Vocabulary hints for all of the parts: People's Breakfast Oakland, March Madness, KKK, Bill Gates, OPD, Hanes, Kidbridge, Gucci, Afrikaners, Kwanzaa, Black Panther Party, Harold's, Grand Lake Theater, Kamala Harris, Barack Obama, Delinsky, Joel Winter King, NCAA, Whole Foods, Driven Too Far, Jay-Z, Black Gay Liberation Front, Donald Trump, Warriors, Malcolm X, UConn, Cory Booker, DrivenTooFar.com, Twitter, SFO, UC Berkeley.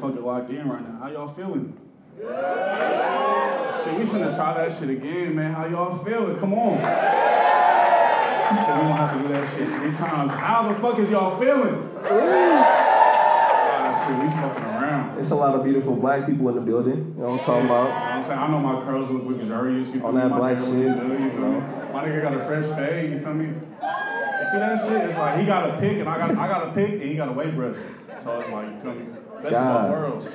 motherfucker locked in right now. How y'all feeling? Yeah. Shit, we finna try that shit again, man. How y'all feeling? Come on. Yeah. Shit, we gonna have to do that shit 3 times. How the fuck is y'all feeling? Yeah. Shit, we fucking around. It's a lot of beautiful black people in the building. You know what I'm talking about? I'm saying, I know my curls look luxurious. You feel me? All that black shit. You feel me? My nigga got a fresh fade. You feel me? You see that shit? It's like he got a pick and I got a pick and he got a weight brush. So it's like, you feel me? Best of both worlds.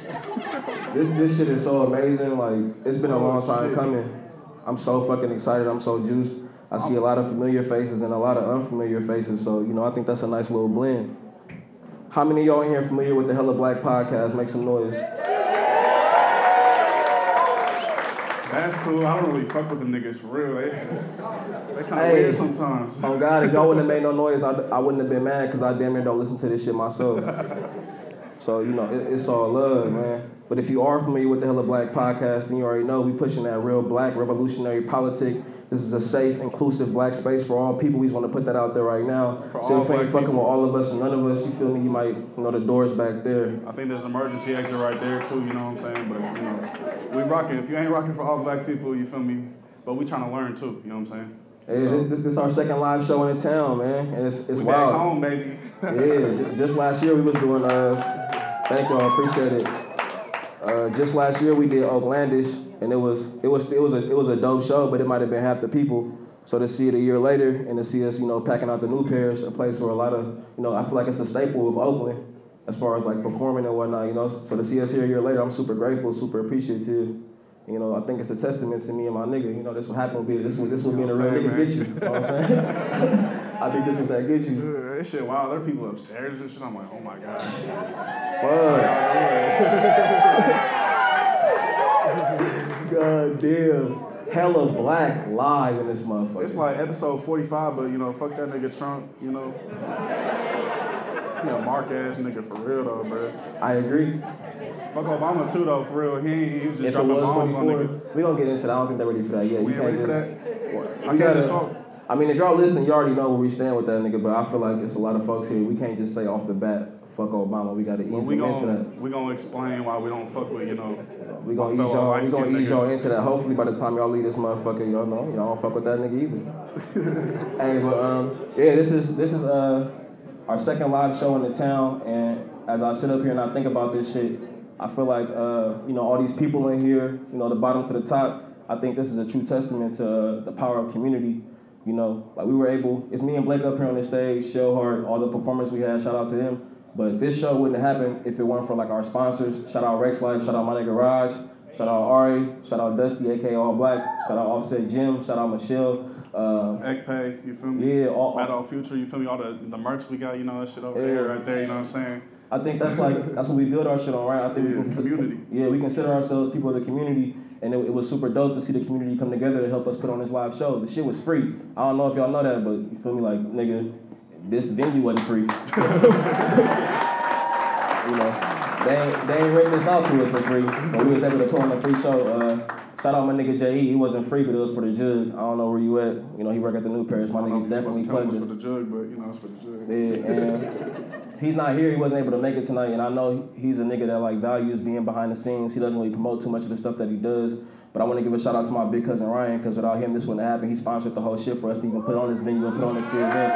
This shit is so amazing. Like, it's been a long time coming. I'm so fucking excited. I'm so juiced. I see a lot of familiar faces and a lot of unfamiliar faces. So, you know, I think that's a nice little blend. How many of y'all in here familiar with the Hella Black Podcast? Make some noise. That's cool. I don't really fuck with them niggas for real. They kind of weird sometimes. Oh God, if y'all wouldn't have made no noise, I wouldn't have been mad because I damn near don't listen to this shit myself. So, you know, it's all love, man. But if you are familiar with the Hella Black Podcast, then you already know we pushing that real black revolutionary politic. This is a safe, inclusive black space for all people. We just want to put that out there right now. So if you ain't fucking with all of us and none of us, you feel me, you might, you know, the door's back there. I think there's an emergency exit right there, too, you know what I'm saying? But, you know, we rocking. If you ain't rocking for all black people, you feel me? But we trying to learn, too, you know what I'm saying? Hey, so, this is our second live show in town, man. And it's wild. We back home, baby. Yeah, just last year we was doing, thank y'all, appreciate it. Just last year we did Oaklandish. And it was a dope show, but it might have been half the people. So to see it a year later and to see us, you know, packing out the New Parish, a place where a lot of, you know, I feel like it's a staple of Oakland as far as like performing and whatnot, you know. So to see us here a year later, I'm super grateful, super appreciative. You know, I think it's a testament to me and my nigga. You know, this what happened. This would be in a real nigga get you. You know what I'm saying? I think this is that get you. Dude, that shit, wow, there are people upstairs and shit. I'm like, oh my God. Fuck. God damn. Hella Black live in this motherfucker. It's like episode 45, but you know, fuck that nigga Trump, you know. He a mark ass nigga for real though, bro. I agree. Fuck Obama too though, for real. He was just dropping bombs on niggas. We gonna get into that. I don't think they're ready for that yet. We ain't ready for that? I can't just talk. I mean, if y'all listen, you already know where we stand with that nigga, but I feel like it's a lot of folks here. We can't just say off the bat, fuck Obama. We gotta ease into that. We gonna explain why we don't fuck with, you know. We gonna ease y'all into that. Hopefully by the time y'all leave this motherfucker, y'all know y'all don't fuck with that nigga either. Hey, but yeah, this is our second live show in the town, and as I sit up here and I think about this shit, I feel like you know, all these people in here, you know, the bottom to the top. I think this is a true testament to the power of community. You know, like we were able. It's me and Blake up here on the stage. Shell Hart, all the performers we had. Shout out to them. But this show wouldn't happen if it weren't for like our sponsors. Shout out Rex Life, shout out my nigga Raj, shout out Ari, shout out Dusty, aka All Black, shout out Offset Jim, shout out Michelle. Egg Pay, you feel me? Yeah, all Future, you feel me? All the merch we got, you know, that shit over there, right there, you know what I'm saying? I think that's like, that's what we build our shit on, right? I think community. Yeah, we consider ourselves people of the community, and it was super dope to see the community come together to help us put on this live show. The shit was free. I don't know if y'all know that, but you feel me, like, nigga, this venue wasn't free. You know, they ain't written this out to us for free, but we was able to put on a free show. Shout out my nigga J.E. He wasn't free, but it was for the jug. I don't know where you at. You know, he work at the New Parish. My nigga definitely plugged us. It was for the jug, but you know, it's for the jug. Yeah, and he's not here. He wasn't able to make it tonight, and I know he's a nigga that like values being behind the scenes. He doesn't really promote too much of the stuff that he does. But I want to give a shout out to my big cousin Ryan, because without him, this wouldn't happen. He sponsored the whole shit for us to even put on this venue and put on this free event.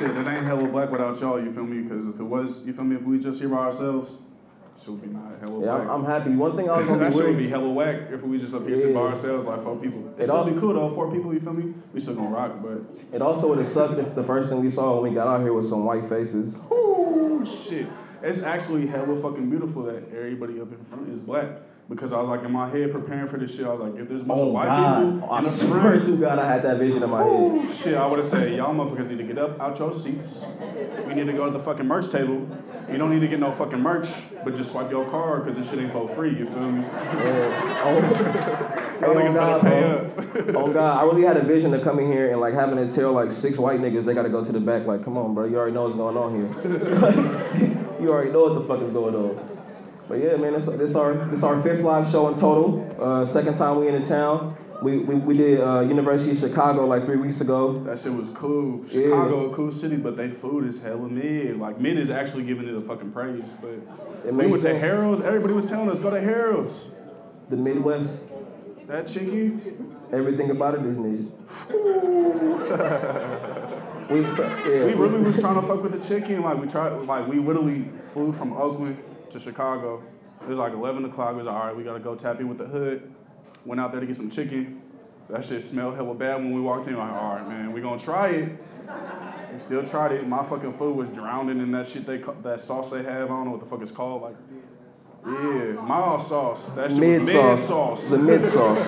Shit, it ain't Hella Black without y'all, you feel me? Because if it was, you feel me, if we just here by ourselves, it would be not Hella Black. I'm happy. One thing I was going to do. That shit would be hella whack if we just up here sitting by ourselves, like 4 people. It'd still be cool though, 4 people, you feel me? We still gonna rock, but. It also would have sucked if the first thing we saw when we got out here was some white faces. Ooh, shit. It's actually hella fucking beautiful that everybody up in front is black. Because I was like, in my head preparing for this shit, I was like, if there's a bunch of white people in the front. To God, I had that vision in my head. Shit, I would have said, y'all motherfuckers need to get up out your seats. We need to go to the fucking merch table. You don't need to get no fucking merch, but just swipe your card because this shit ain't for free, you feel me? Yeah. Y'all niggas better pay up. Oh God, I really had a vision of coming here and like having to tell like 6 white niggas they gotta go to the back, like, come on, bro, you already know what's going on here. You already know what the fuck is going on. But yeah, man, this our 5th live show in total. Second time we in the town. We did University of Chicago like 3 weeks ago. That shit was cool. Chicago, a cool city, but they food is hella mid. Like, mid is actually giving it a fucking praise. But we went to Harold's. Everybody was telling us, go to Harold's. The Midwest. That chicky? Everything about it is mid. We really was trying to fuck with the chicken. Like, we literally flew from Oakland to Chicago. It was like 11 o'clock. We was like, all right, we got to go tap in with the hood. Went out there to get some chicken. That shit smelled hella bad when we walked in. Like, all right, man, we gonna try it. We still tried it. My fucking food was drowning in that shit that sauce they have. I don't know what the fuck it's called. Like, yeah, mild sauce. That shit was mid sauce. The mid sauce.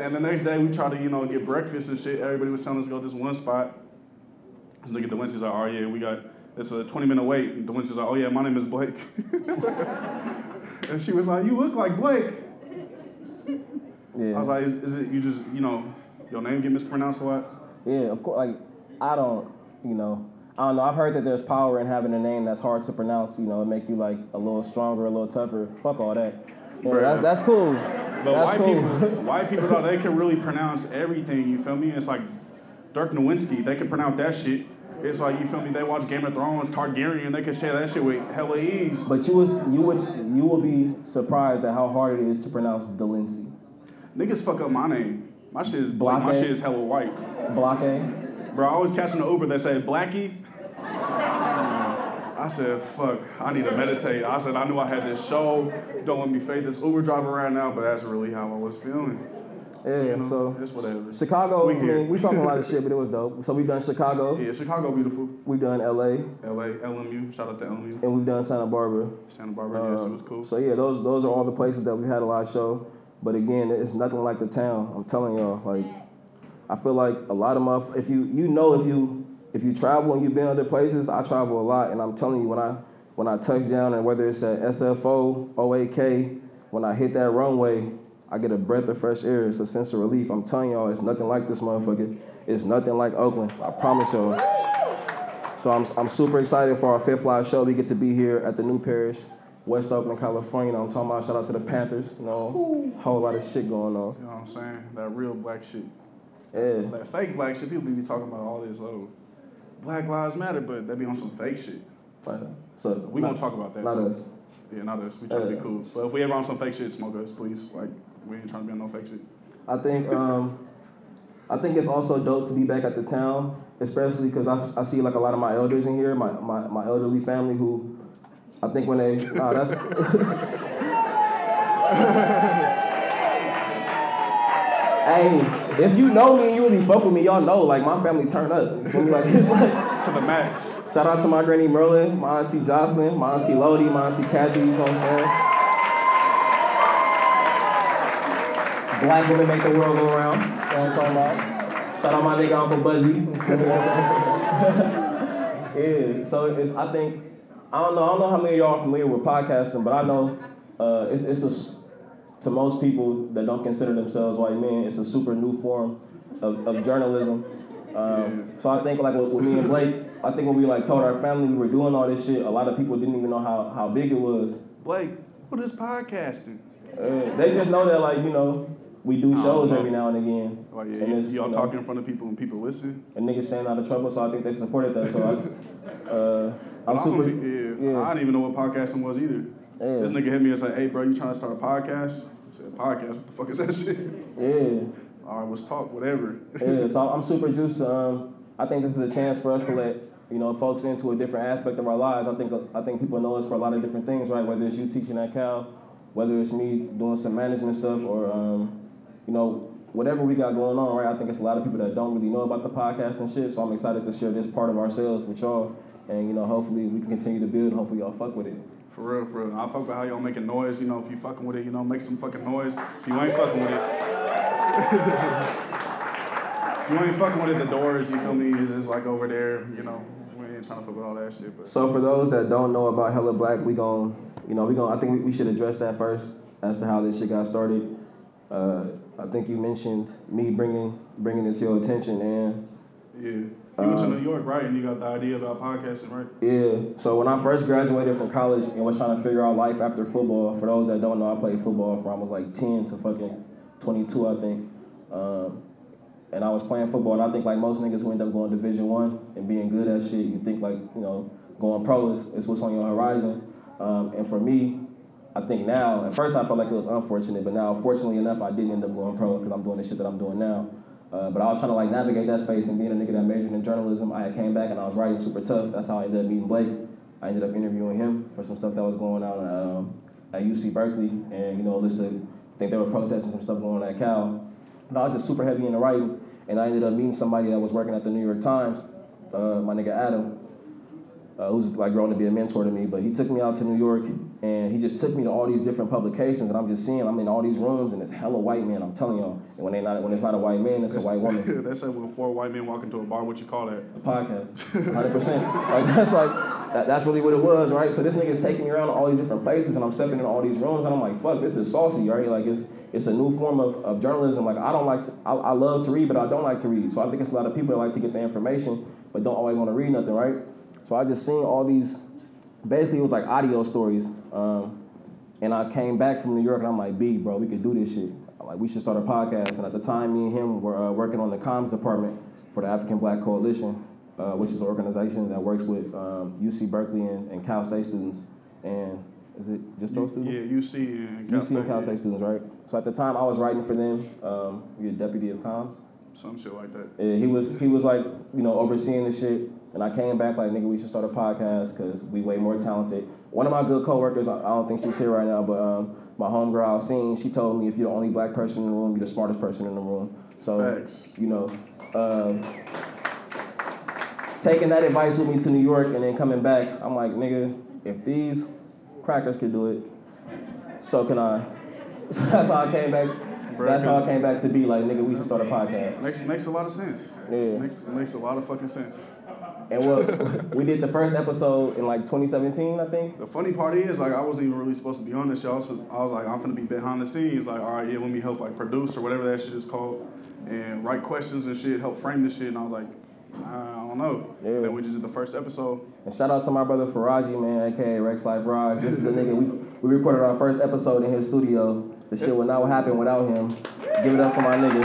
And the next day we tried to, get breakfast and shit. Everybody was telling us to go to this one spot. Let's look at the Wednesdays. Like, all right, yeah, it's a 20-minute wait. And the Wednesdays like, oh yeah, my name is Blake. And she was like, you look like Blake. Yeah. I was like, is it you just, your name get mispronounced a lot? Yeah, of course. Like, I don't know. I've heard that there's power in having a name that's hard to pronounce. It make you like a little stronger, a little tougher. Fuck all that. Yeah, that's cool. But white people though, they can really pronounce everything. You feel me? It's like Dirk Nowitzki. They can pronounce that shit. It's like, you feel me? They watch Game of Thrones, Targaryen. They can share that shit with hella ease. But you would be surprised at how hard it is to pronounce Delinsky. Niggas fuck up my name. My shit is Blake. My shit is hella white. Blake. Bro, I always catch an Uber that said Blackie. I said, fuck, I need to meditate. I said, I knew I had this show. Don't let me fade this Uber driver right now, but that's really how I was feeling. Yeah, so it's whatever. Chicago, we talking a lot of shit, but it was dope. So we've done Chicago. Yeah, Chicago, beautiful. We've done LA, LMU. Shout out to LMU. And we've done Santa Barbara. Santa Barbara, so it was cool. So yeah, those are all the places that we had a live show. But again, it's nothing like the town. I'm telling y'all, like, I feel like a lot of if you travel and you've been other places, I travel a lot, and I'm telling you, when I touch down, and whether it's at SFO, OAK, when I hit that runway, I get a breath of fresh air. It's a sense of relief. I'm telling y'all, it's nothing like this motherfucker. It's nothing like Oakland. I promise y'all. So I'm super excited for our fifth live show. We get to be here at the New Parish, West Oakland, California. I'm talking about, shout out to the Panthers. Whole lot of shit going on. You know what I'm saying? That real black shit. Yeah. That fake black shit. People be talking about all this, Black Lives Matter, but they be on some fake shit. Right. So we gonna talk about that. Not us. Yeah, not us. We try to be cool. But if we ever on some fake shit, smoke us, please. Like, we ain't trying to be on no fake shit. I think, I think it's also dope to be back at the town, especially because I see like a lot of my elders in here, my elderly family who. I think when they, that's. Hey, if you know me and you really fuck with me, y'all know, like, my family turn up. It's like, to the max. Shout out to my granny Merlin, my auntie Jocelyn, my auntie Lodi, my auntie Kathy, you know what I'm saying? Black women make the world go around, you know what I'm talking about? Shout out my nigga Uncle Buzzy. Yeah, so it's, I think, I don't know how many of y'all are familiar with podcasting, but I know it's to most people that don't consider themselves white men, it's a super new form of journalism. So I think like with me and Blake, I think when we like told our family we were doing all this shit, a lot of people didn't even know how big it was. Blake, what is podcasting? They just know that we do shows every now and again. Like, yeah, and y'all talking in front of people and people listen. And niggas staying out of trouble, so I think they supported that. So I didn't even know what podcasting was either. Yeah. This nigga hit me and said, hey, bro, you trying to start a podcast? I said, podcast? What the fuck is that shit? Yeah. All right, let's talk, whatever. Yeah, so I'm super juiced. I think this is a chance for us to let, folks into a different aspect of our lives. I think people know us for a lot of different things, right? Whether it's you teaching at Cal, whether it's me doing some management stuff or, whatever we got going on, right? I think it's a lot of people that don't really know about the podcast and shit, so I'm excited to share this part of ourselves with y'all. And, hopefully we can continue to build. Hopefully y'all fuck with it. For real, for real. I fuck with how y'all making noise. If you fucking with it, make some fucking noise. If you ain't fucking with it. If you ain't fucking with it, the doors, you feel me, is just like over there, We ain't trying to fuck with all that shit. But. So for those that don't know about Hella Black, we gon', I think we should address that first as to how this shit got started. I think you mentioned me bringing it to your attention, and... Yeah. You went to New York, right? And you got the idea about podcasting, right? Yeah. So when I first graduated from college and was trying to figure out life after football, for those that don't know, I played football from I was like 10 to fucking 22, I think. And I was playing football, and I think like most niggas who end up going Division I and being good at shit, you think like, you know, going pro is what's on your horizon. And for me, I think now, at first I felt like it was unfortunate, but now, fortunately enough, I didn't end up going pro because I'm doing the shit that I'm doing now. But I was trying to like navigate that space, and being a nigga that majored in journalism, I came back and I was writing super tough. That's how I ended up meeting Blake. I ended up interviewing him for some stuff that was going on at UC Berkeley, and you know, listed, I think there were protests and some stuff going on at Cal. But I was just super heavy in the writing, and I ended up meeting somebody that was working at the New York Times, my nigga Adam, who's like grown to be a mentor to me. But he took me out to New York, and he just took me to all these different publications, and I'm just seeing, I'm in all these rooms, and it's hella white men, I'm telling y'all. And when it's not a white man, that's a white woman. That's like when four white men walk into a bar, what you call that? A podcast, 100%. That's really what it was, right? So this nigga's taking me around to all these different places, and I'm stepping in all these rooms, and I'm like, fuck, this is saucy, right? Like, it's a new form of journalism. Like, I love to read, but I don't like to read. So I think it's a lot of people that like to get their information, but don't always want to read nothing, right? So I just seen all these, basically it was like audio stories. And I came back from New York and I'm like, B, bro, we could do this shit. I'm like, we should start a podcast. And at the time, me and him were working on the comms department for the African Black Coalition, which is an organization that works with UC Berkeley and Cal State students. And is it just those students? Yeah, UC and Cal State students, right? So at the time I was writing for them, you're deputy of comms. Some shit like that. Yeah, he was like, you know, overseeing the shit. And I came back like, nigga, we should start a podcast because we way more talented. One of my good coworkers, I don't think she's here right now, but my homegirl, Alcine, she told me if you're the only black person in the room, you're the smartest person in the room. So, facts. You know, taking that advice with me to New York and then coming back, I'm like, nigga, if these crackers could do it, so can I. That's how I came back. That's how I came back to be like, nigga, we should start a podcast. Makes a lot of sense. Yeah. Makes a lot of fucking sense. And we did the first episode in like 2017, I think. The funny part is, like, I wasn't even really supposed to be on this show. I was like, I'm finna be behind the scenes. Like, all right, yeah, let me help like produce or whatever that shit is called, and write questions and shit, help frame this shit. And I was like, I don't know. Yeah. Then we just did the first episode. And shout out to my brother Faraji, man, aka Rex Life Raj. This is the nigga. We recorded our first episode in his studio. The shit would not happen without him. Give it up for my nigga.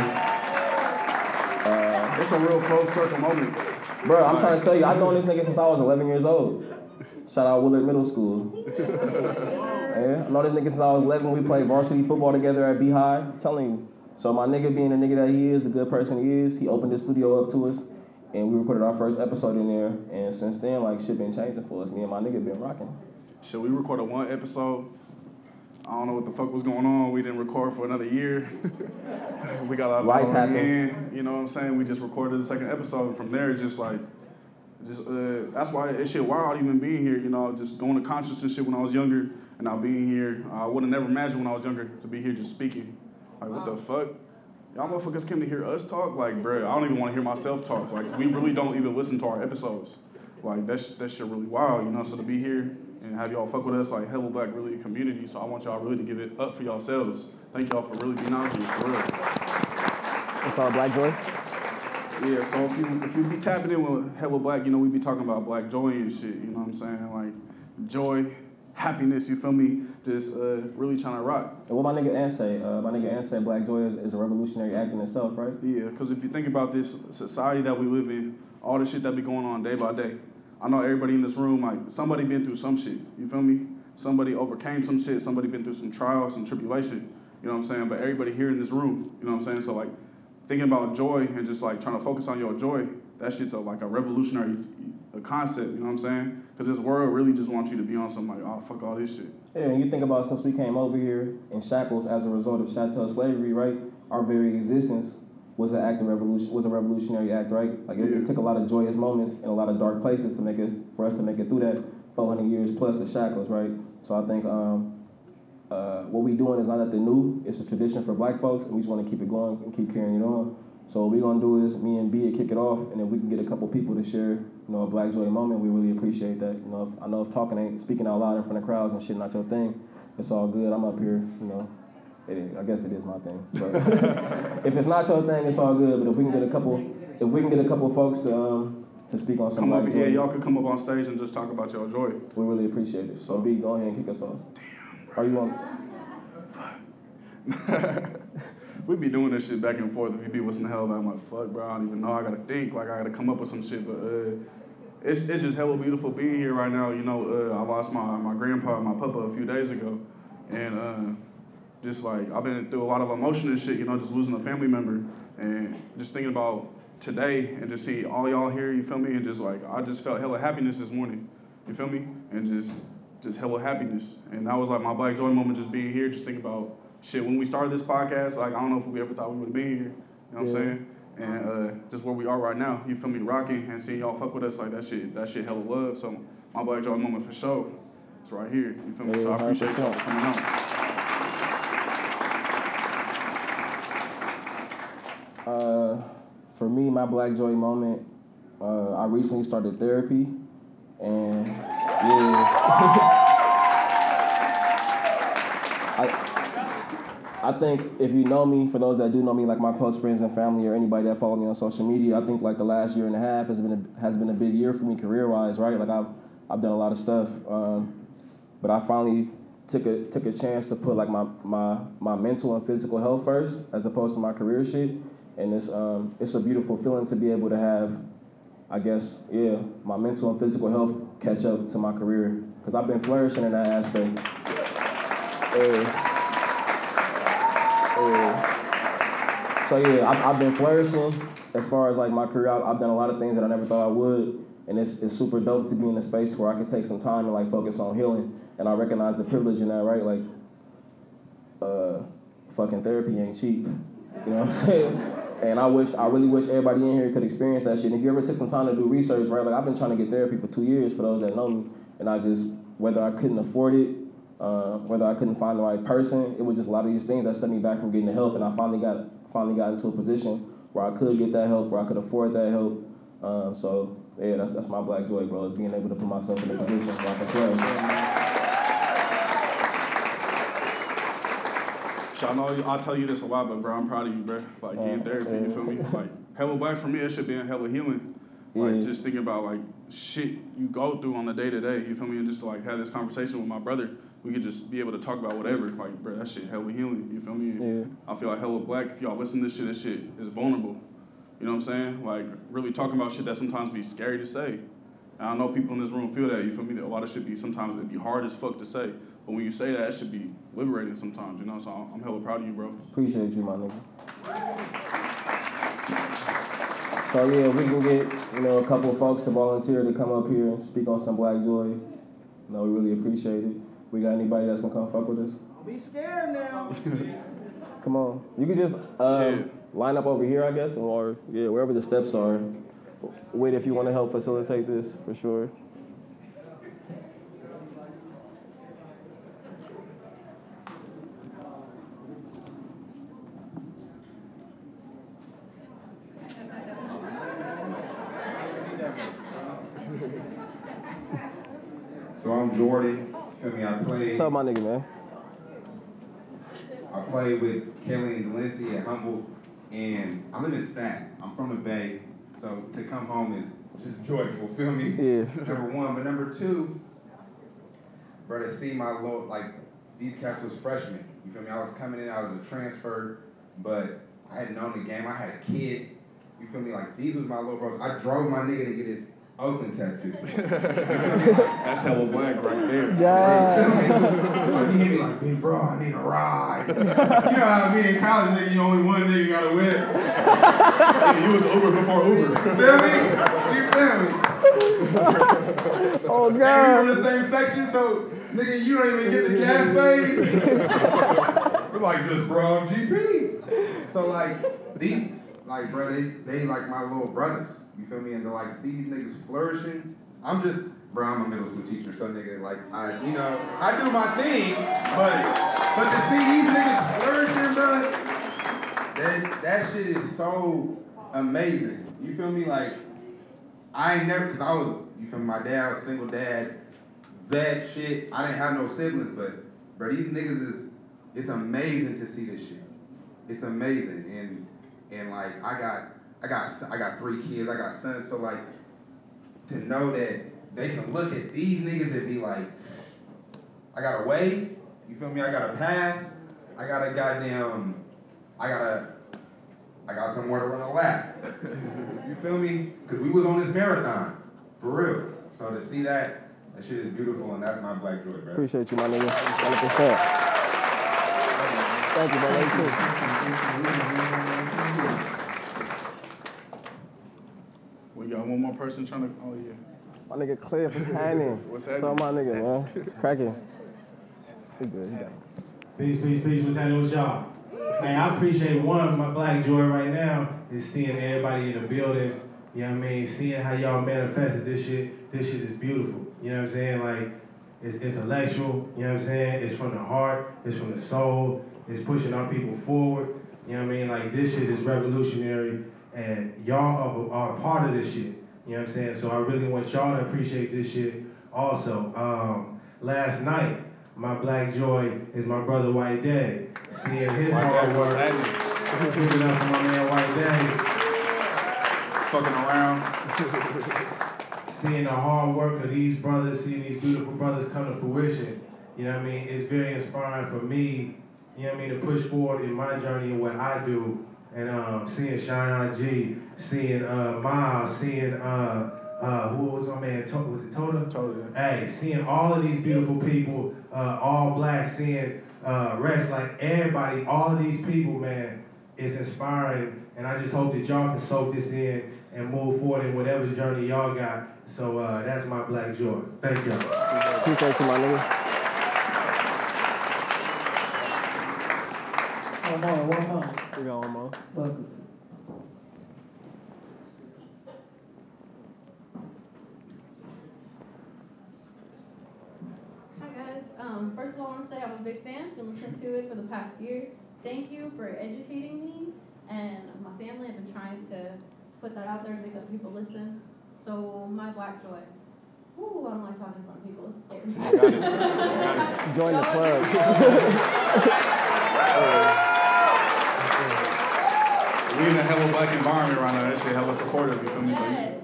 It's a real close circle moment. Bro, I'm trying to tell you, I've known this nigga since I was 11 years old. Shout out Willard Middle School. Yeah, I've known this nigga since I was 11. We played varsity football together at B-High. I'm telling you. So my nigga being the nigga that he is, the good person he is, he opened his studio up to us, and we recorded our first episode in there. And since then, like, shit been changing for us. Me and my nigga been rocking. Should we recorded one episode? I don't know what the fuck was going on. We didn't record for another year. We got out of the end. You know what I'm saying? We just recorded the second episode. And from there, it's just like, that's why it's shit wild even being here, you know, just going to concerts and shit when I was younger and now being here. I would have never imagined when I was younger to be here just speaking. Like, what the fuck? Y'all motherfuckers came to hear us talk? Like, bro, I don't even want to hear myself talk. Like, we really don't even listen to our episodes. Like, that shit really wild, you know? So to be here and have y'all fuck with us, like, Hella Black really a community, so I want y'all really to give it up for yourselves. Thank y'all for really being out here, for real. It's called Black Joy? Yeah, so if you be tapping in with Hella Black, you know, we be talking about Black joy and shit, you know what I'm saying? Like, joy, happiness, you feel me? Just really trying to rock. And what my nigga Ann say? My nigga Ann said Black joy is a revolutionary act in itself, right? Yeah, because if you think about this society that we live in, all the shit that be going on day by day, I know everybody in this room, like, somebody been through some shit, you feel me? Somebody overcame some shit, somebody been through some trials, some tribulation, you know what I'm saying? But everybody here in this room, you know what I'm saying? So, like, thinking about joy and just, like, trying to focus on your joy, that shit's, like, a revolutionary concept, you know what I'm saying? Because this world really just wants you to be on some, like, oh, fuck all this shit. Yeah, and you think about since we came over here in shackles as a result of chattel slavery, right? Our very existence was an act of revolution, was a revolutionary act, right? Like, it took a lot of joyous moments and a lot of dark places to make it through that 400 years plus of shackles, right? So I think what we doing is not nothing new. It's a tradition for black folks, and we just want to keep it going and keep carrying it on. So what we're going to do is me and B kick it off, and if we can get a couple people to share, you know, a black joy moment, we really appreciate that. You know, I know if talking ain't speaking out loud in front of crowds and shit not your thing, it's all good. I'm up here, you know. I guess it is my thing. But if it's not your thing, it's all good. But if we can get a couple folks to speak on some black joy, yeah, y'all could come up on stage and just talk about y'all joy. We really appreciate it. So B, go ahead and kick us off. Damn. Are you on? Fuck. We'd be doing this shit back and forth. If you be what's in the hell, I'm like, fuck, bro, I don't even know. I got to think. Like, I got to come up with some shit. But it's just hella beautiful being here right now. You know, I lost my grandpa and my papa a few days ago. And just, like, I've been through a lot of emotion and shit, you know, just losing a family member. And just thinking about today and just see all y'all here, you feel me? And just, like, I just felt hella happiness this morning. You feel me? And just hella happiness. And that was, like, my Black Joy moment, just being here, just thinking about shit, when we started this podcast, like, I don't know if we ever thought we would have been here. You know what I'm saying? And just where we are right now, you feel me, rocking and seeing y'all fuck with us, like, that shit hella love. So my Black Joy moment for sure. It's right here. You feel me? So I appreciate y'all for coming on. For me, my Black Joy moment, I recently started therapy. And yeah. I think if you know me, for those that do know me, like my close friends and family or anybody that follow me on social media, I think like the last year and a half has been a big year for me career-wise, right? Like I've done a lot of stuff, but I finally took a chance to put like my mental and physical health first as opposed to my career shit, and it's a beautiful feeling to be able to have, I guess, yeah, my mental and physical health catch up to my career because I've been flourishing in that aspect. So yeah, I've been flourishing as far as like my career. I've done a lot of things that I never thought I would, and it's super dope to be in a space where I can take some time and like focus on healing, and I recognize the privilege in that, right? Like, fucking therapy ain't cheap, you know what I'm saying? And I really wish everybody in here could experience that shit. And if you ever took some time to do research, right? Like I've been trying to get therapy for 2 years for those that know me, and I just, whether I couldn't afford it, whether I couldn't find the right person, it was just a lot of these things that set me back from getting the help, and I finally got into a position where I could get that help, where I could afford that help. So yeah, that's my Black Joy, bro, is being able to put myself in a position where I can play. I know I tell you this a lot, but bro, I'm proud of you, bro. Like getting therapy, you feel me? Like hella Black for me, it should be in hella healing. Like just thinking about like shit you go through on the day to day, you feel me? And just to, like have this conversation with my brother, we could just be able to talk about whatever. Like bro, that shit hella healing, you feel me? And I feel like hella Black, if y'all listen to this shit is vulnerable. You know what I'm saying? Like, really talking about shit that sometimes be scary to say. And I know people in this room feel that, you feel me? That a lot of shit be, sometimes it be hard as fuck to say. But when you say that, it should be liberating sometimes, you know? So I'm hella proud of you, bro. Appreciate you, my nigga. So yeah, we can get, you know, a couple of folks to volunteer to come up here and speak on some Black Joy. You know, we really appreciate it. We got anybody that's gonna come fuck with us? Don't be scared now. Come on. You can just, line up over here, I guess, or yeah, wherever the steps are. Wait, if you want to help facilitate this, for sure. So I'm Jordy. Feel me? I play. What's up, my nigga, man? I play with Kelly and Lindsay at Humble. And I live in Stack. I'm from the Bay, so to come home is just joyful. Feel me? Yeah. Number one, but number two, bro, to see my little these cats was freshmen. You feel me? I was coming in. I was a transfer, but I had known the game. I had a kid. You feel me? Like these was my little bros. I drove my nigga to get his Oakland tattoo. That's hella Black right there. Yeah. He hit me like, big bro, I need a ride. You know how me in college, nigga, you only one nigga got a whip. Hey, you was Uber before Uber. Feel me? You feel me? Oh, God. And we were in the same section, so, nigga, you don't even get the gas paid. We're like, just bro, I'm GP. So, like, these, like, bro, they like my little brothers. You feel me? And to like see these niggas flourishing, I'm just, bro, I'm a middle school teacher, so nigga, like I, you know, I do my thing, but to see these niggas flourishing, bro, that shit is so amazing. You feel me? Like I ain't never, cause I was, you feel me? My dad was single dad, that shit. I didn't have no siblings, but bro, these niggas is, it's amazing to see this shit. It's amazing, and like I got 3 kids, I got sons, so like to know that they can look at these niggas and be like, I got a way, you feel me? I got a path, I got a goddamn, I got somewhere to run all that. You feel me? Because we was on this marathon, for real. So to see that shit is beautiful, and that's my black joy, bro. Appreciate you, my nigga. 100%. Thank you, man. Well, y'all want my person trying to... Oh, yeah. My nigga Cliff is hanging. What's happening? What's up, my nigga, man? Cracking. He good. Peace. What's happening with y'all? Man, I appreciate one, my black joy right now is seeing everybody in the building, you know what I mean? Seeing how y'all manifested this shit is beautiful, you know what I'm saying? Like, it's intellectual, you know what I'm saying? It's from the heart, it's from the soul, it's pushing our people forward, you know what I mean? Like, this shit is revolutionary, and y'all are a part of this shit, you know what I'm saying? So I really want y'all to appreciate this shit also. Last night, my black joy is my brother White Day. Seeing his hard work, giving up for my man White Day. Fucking around. Seeing the hard work of these brothers, seeing these beautiful brothers come to fruition. You know what I mean? It's very inspiring for me, you know what I mean, to push forward in my journey and what I do. And seeing Cheyenne G, seeing Miles, seeing who was my man? Was it Tota? Tota. Hey, seeing all of these beautiful people, all black, seeing Rex, like everybody, all of these people, man, is inspiring. And I just hope that y'all can soak this in and move forward in whatever journey y'all got. So that's my black joy. Thank y'all. Appreciate you, my nigga. One more. We got one more. Buckles. First of all, I want to say I'm a big fan. I've been listening to it for the past year. Thank you for educating me and my family. I've been trying to put that out there and make other people listen. So my black joy. Ooh, I don't like talking in front of people. It's scary. I got it. Join the club. We're in a hella black environment right now. That shit hella supportive. You feel me? Yes,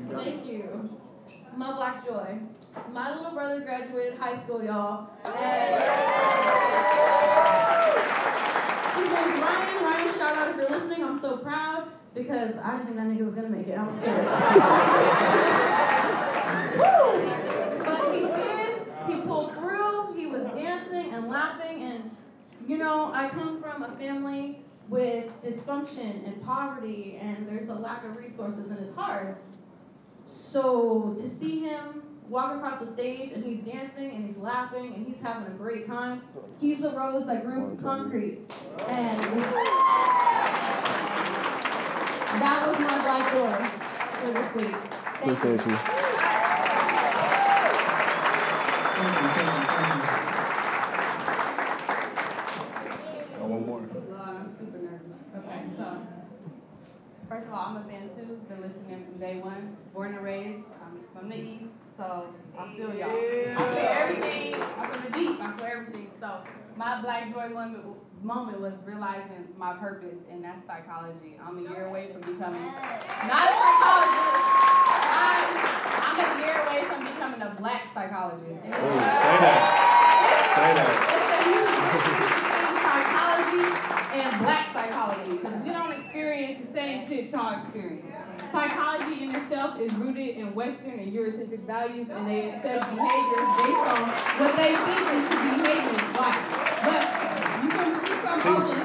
so thank you. My black joy. My little brother graduated high school, y'all. And he's like, Ryan, shout out if you're listening. I'm so proud because I didn't think that nigga was going to make it. I'm scared. Woo! But he did. He pulled through. He was dancing and laughing. And, you know, I come from a family with dysfunction and poverty, and there's a lack of resources, and it's hard. So to see him walk across the stage, and he's dancing, and he's laughing, and he's having a great time. He's the rose that grew from concrete. And that was my black door for this week. Thank you. Thank you. One more. I'm super nervous. Okay, so first of all, I'm a fan too. Been listening from day one. Born and raised. I'm from the East. So I feel y'all. Yeah. I feel everything. I feel the deep. I feel everything. So my black joy moment was realizing my purpose, and that's psychology. I'm a year away from becoming not a psychologist. I'm a year away from becoming a black psychologist. And it's a huge psychology and black psychology because we don't experience the same shit y'all experience. Psychology in itself is rooted in Western and Eurocentric values, and they accept behaviors based on what they think is behaviors like. But you come over,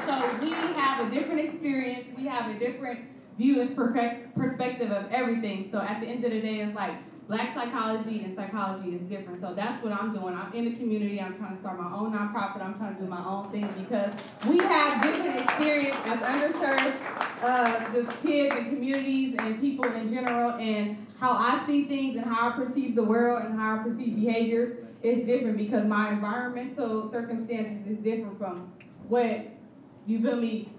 so we have a different experience, we have a different view and perspective of everything. So at the end of the day, it's like black psychology and psychology is different. So that's what I'm doing. I'm in the community. I'm trying to start my own nonprofit. I'm trying to do my own thing because we have different experience as underserved just kids and communities and people in general, and how I see things and how I perceive the world and how I perceive behaviors is different because my environmental circumstances is different from what, you feel me,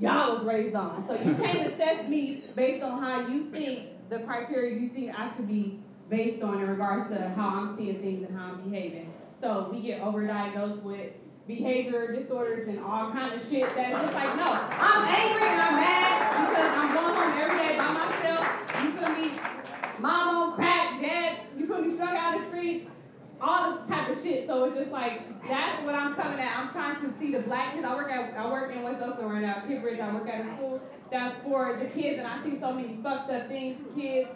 y'all was raised on. So you can't assess me based on how you think, the criteria you think I should be based on in regards to how I'm seeing things and how I'm behaving. So we get overdiagnosed with behavior disorders and all kind of shit that is just like, no, I'm angry and I'm mad because I'm going home every day by myself. You feel me? Mom on crack, dad, you feel me, strung out of the streets. all the type of shit. So it's just like, that's what I'm coming at. I'm trying to see the black kids. I work in West Oakland right now, Kidbridge. I work at a school that's for the kids, and I see so many fucked up things. Kids,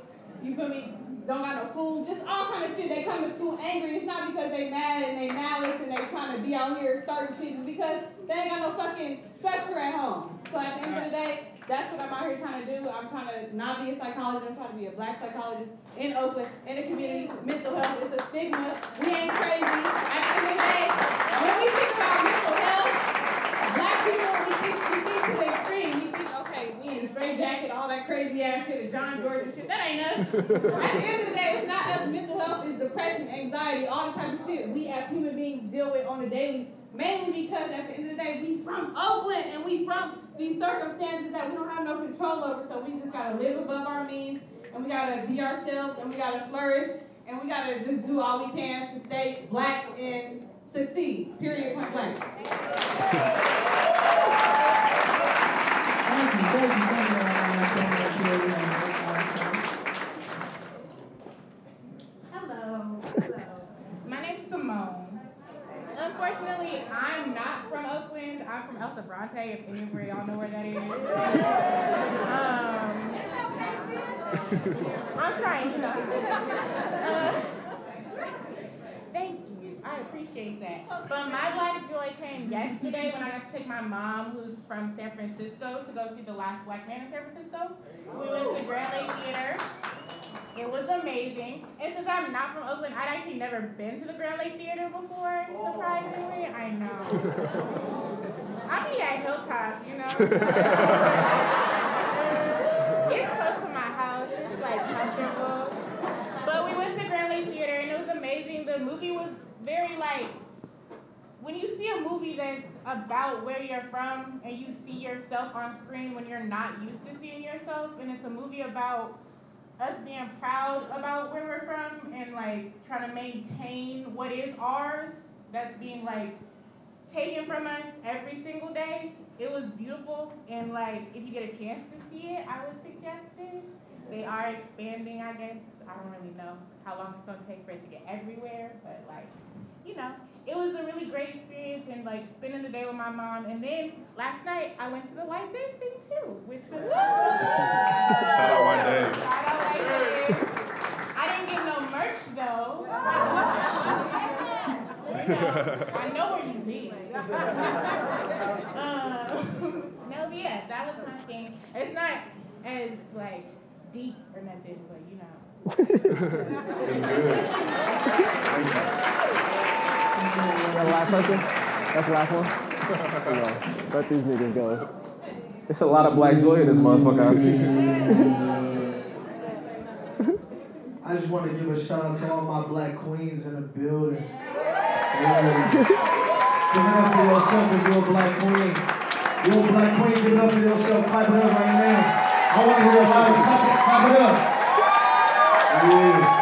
you feel me, don't got no food, just all kind of shit. They come to school angry. It's not because they mad and they malice and they trying to be out here starting shit. It's because they ain't got no fucking structure at home. So at the end of the day, that's what I'm out here trying to do. I'm trying to not be a psychologist. I'm trying to be a black psychologist in Oakland, in the community. Mental health is a stigma. We ain't crazy. At the end of the day, when we think about mental health, black people, we think to the extreme. We think, okay, we in a straight jacket, all that crazy ass shit, and John Jordan shit. That ain't us. At the end of the day, it's not us. Mental health is depression, anxiety, all the type of shit we as human beings deal with on a daily basis. Mainly because at the end of the day, we from Oakland and we from these circumstances that we don't have no control over. So we just gotta live above our means, and we gotta be ourselves, and we gotta flourish, and we gotta just do all we can to stay black and succeed. Period. Point blank. Thank you. Hello. My name's Simone. Unfortunately, I'm not from Oakland. I'm from El Sobrante, if any of y'all know where that is. I'm trying. Thank you. I appreciate that. But my black joy came yesterday when I got to take my mom, who's from San Francisco, to go see The Last Black Man in San Francisco. We went to the Grand Lake Theater. It was amazing. And since I'm not from Oakland, I'd actually never been to the Grand Lake Theater before, surprisingly. I know. I be at Hilltop, you know? It's close to my house. It's like comfortable. But we went to the Grand Lake Theater and it was amazing. The movie was very like, when you see a movie that's about where you're from and you see yourself on screen when you're not used to seeing yourself, and it's a movie about us being proud about where we're from and like trying to maintain what is ours that's being like taken from us every single day. It was beautiful, and like if you get a chance to see it, I would suggest it. They are expanding, I guess. I don't really know how long it's gonna take for it to get everywhere, but like, you know, it was a really great experience, and like spending the day with my mom. And then last night I went to the White Day thing too, which was shout out White Day. I didn't get no merch though. I know where you live. No, but yeah, that was my thing. It's not as like deep or nothing, but you know. That's the last person? That's the last one? Let these niggas go. It's a lot of black joy in this motherfucker, I see. I just want to give a shout out to all my black queens in the building. Yeah. Give it up for yourself if you're a black queen. You're a black queen, give it up for yourself. Clap it up right now. I want to hear a lot of clap it up. Yeah.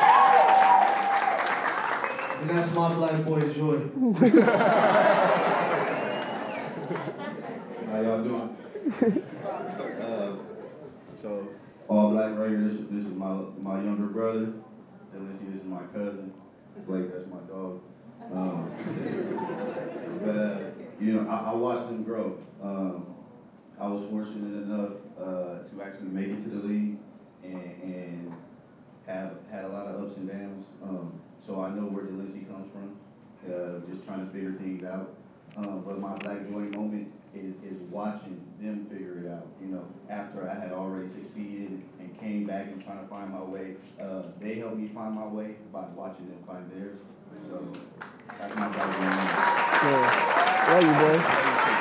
And that's my black boy joy. How y'all doing? So all black right here. This is my younger brother. Delisi, this is my cousin. Blake, that's my dog. But you know, I watched them grow. I was fortunate enough to actually make it to the league and have had a lot of ups and downs, so I know where the Delisi comes from, just trying to figure things out. But my black joy moment is watching them figure it out. You know, after I had already succeeded and came back and trying to find my way, they helped me find my way by watching them find theirs. So that's my black joy moment. Yeah, love you, boy. Thank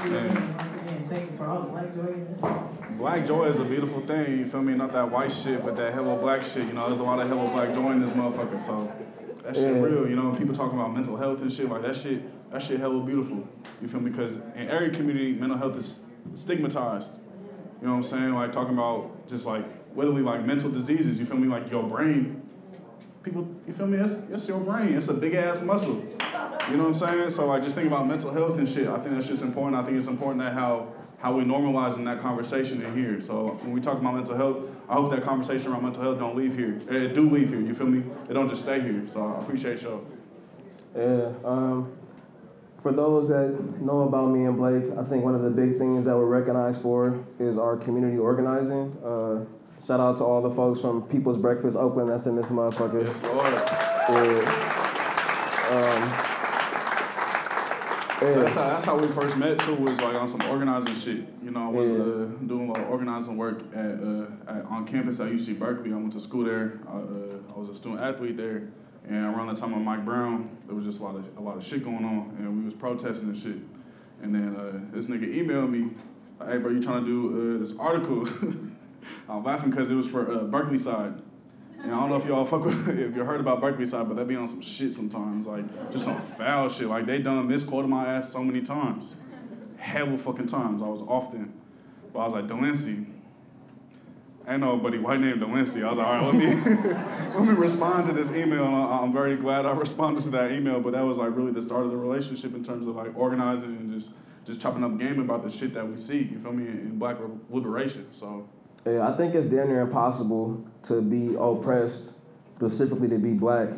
you. Thank you for all the black joy in this house. Black joy is a beautiful thing, you feel me? Not that white shit, but that hella black shit, you know? There's a lot of hella black joy in this motherfucker, so that shit real, you know? People talking about mental health and shit, like that shit hella beautiful, you feel me? Because in every community, mental health is stigmatized, you know what I'm saying? Like talking about just like, literally like mental diseases, you feel me? Like your brain, people, you feel me? It's your brain, it's a big ass muscle, you know what I'm saying? So like just think about mental health and shit, I think that shit's important. I think it's important that how we normalizing that conversation in here. So when we talk about mental health, I hope that conversation around mental health don't leave here. It do leave here, you feel me? It don't just stay here, so I appreciate y'all. Yeah, for those that know about me and Blake, I think one of the big things that we're recognized for is our community organizing. Shout out to all the folks from People's Breakfast Oakland that's in this motherfucker. Yes, Lord. Yeah. Yeah. That's how we first met too, was like on some organizing shit. You know, I was doing a lot of organizing work at on campus at UC Berkeley. I went to school there. I was a student athlete there, and around the time of Mike Brown, there was just a lot of shit going on, and we was protesting and shit. And then this nigga emailed me, like, "Hey bro, you trying to do this article?" I'm laughing because it was for Berkeleyside. And I don't know if y'all if you heard about Berkeleyside, but they be on some shit sometimes, like just some foul shit. Like they done misquoted my ass so many times, hella fucking times. I was often, but I was like Delancey. Ain't nobody white named Delancey. I was like, all right, let me respond to this email. And I'm very glad I responded to that email, but that was like really the start of the relationship in terms of like organizing and just chopping up game about the shit that we see. You feel me? In Black liberation, so. Yeah, I think it's damn near impossible to be oppressed, specifically to be Black,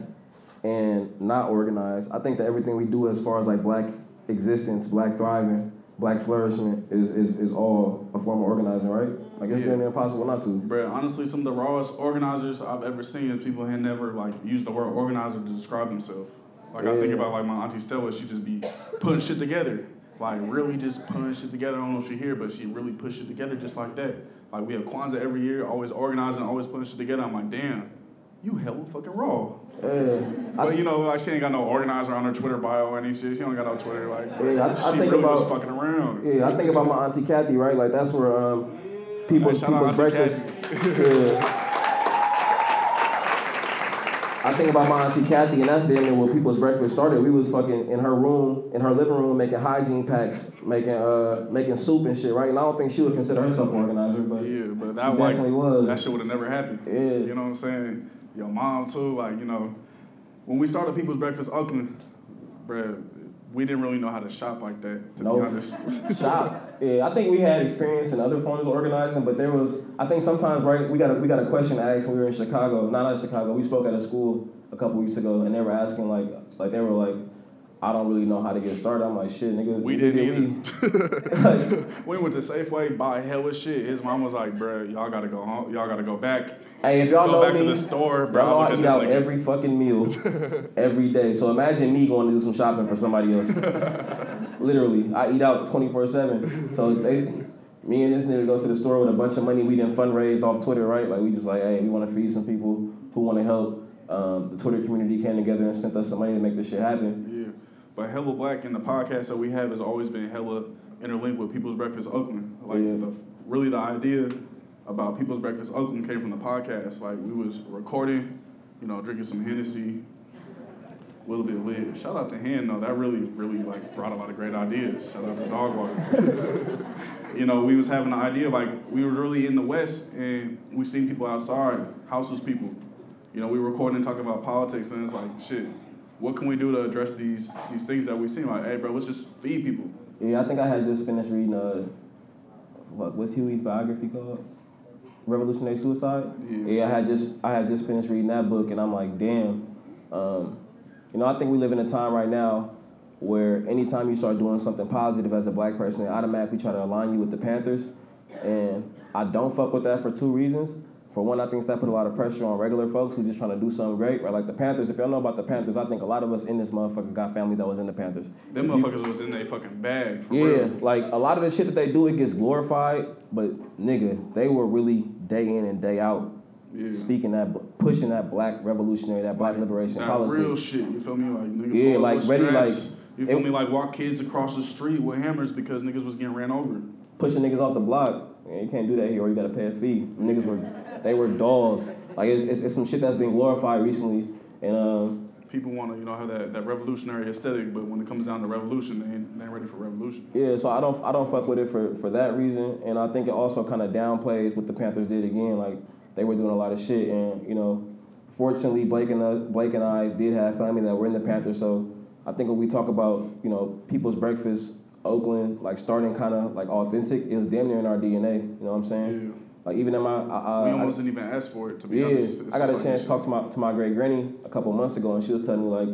and not organized. I think that everything we do as far as like Black existence, Black thriving, Black flourishment is all a form of organizing, right? Like it's damn near impossible not to. Bro, honestly, some of the rawest organizers I've ever seen is people who never like used the word organizer to describe themselves. Like I think about like my auntie Stella, she just be putting shit together. Like really just putting shit together. I don't know if she here, but she really pushed it together just like that. Like we have Kwanzaa every year, always organizing, always putting shit together. I'm like, damn, you hella fucking raw. Yeah. But you know, like she ain't got no organizer on her Twitter bio or any shit. She don't got no Twitter. Like I she think really about, was fucking around. Yeah, I think about my auntie Kathy, right? Like that's where people's breakfast. Yeah. I think about my auntie Kathy, and that's damn near where People's Breakfast started. We was fucking in her room, in her living room, making hygiene packs, making soup and shit, right? And I don't think she would consider herself an organizer, but but that she definitely was. That shit would have never happened. Yeah. You know what I'm saying? Your mom too, like you know, when we started People's Breakfast Oakland, bruh, we didn't really know how to shop like that. To be honest, shop. Yeah, I think we had experience in other forms of organizing, but there was, I think sometimes, right, we got a question to ask when we were in Chicago. Not in Chicago. We spoke at a school a couple weeks ago, and they were asking like they were like, I don't really know how to get started. I'm like, shit, nigga. We didn't either. Like, we went to Safeway, buy hella shit. His mom was like, bro, y'all gotta go home. Y'all gotta go back. Hey, if y'all go know back me, to the store, bro. I eat out every fucking meal, every day. So imagine me going to do some shopping for somebody else. Literally, I eat out 24/7. So me and this nigga go to the store with a bunch of money we didn't fundraise off Twitter, right? Like we just like, hey, we want to feed some people who want to help. The Twitter community came together and sent us some money to make this shit happen. Yeah, but Hella Black and the podcast that we have has always been hella interlinked with People's Breakfast Oakland. Like really the idea about People's Breakfast Oakland came from the podcast. Like, we was recording, you know, drinking some Hennessy, a little bit lit. Shout out to Hen, though. That really, really, like, brought a lot of great ideas. Shout out to Dog Water. You know, we was having the idea, like, we were really in the West, and we seen people outside, houseless people. You know, we were recording and talking about politics, and it's like, shit, what can we do to address these things that we seen? Like, hey, bro, let's just feed people. Yeah, I think I had just finished reading, what's Huey's biography called? Revolutionary Suicide. Yeah, I had just finished reading that book, and I'm like, damn. You know, I think we live in a time right now where anytime you start doing something positive as a Black person, they automatically try to align you with the Panthers, and I don't fuck with that for two reasons. For one, I think that put a lot of pressure on regular folks who just trying to do something great, right? Like the Panthers, if y'all know about the Panthers, I think a lot of us in this motherfucker got family that was in the Panthers. Them motherfuckers was in their fucking bag, for real. Yeah, like a lot of the shit that they do, it gets glorified, but nigga, they were really day in and day out speaking that, pushing that Black revolutionary, that Black liberation politics. That real shit, you feel me? Like nigga, yeah, like ready, straps, like you feel me? Like walk kids across the street with hammers because niggas was getting ran over. Pushing niggas off the block. You can't do that here, or you gotta pay a fee. Niggas were dogs. Like it's some shit that's been glorified recently, and people wanna have that revolutionary aesthetic, but when it comes down to revolution, they ain't ready for revolution. Yeah, so I don't fuck with it for that reason, and I think it also kind of downplays what the Panthers did again. Like they were doing a lot of shit, and fortunately Blake and I did have family that were in the Panthers, so I think when we talk about People's Breakfast Oakland, like starting kind of like authentic, it was damn near in our DNA. You know what I'm saying? Like even in my, we almost didn't even ask for it, to be honest. It's I got a chance to talk to my great granny a couple months ago, and she was telling me like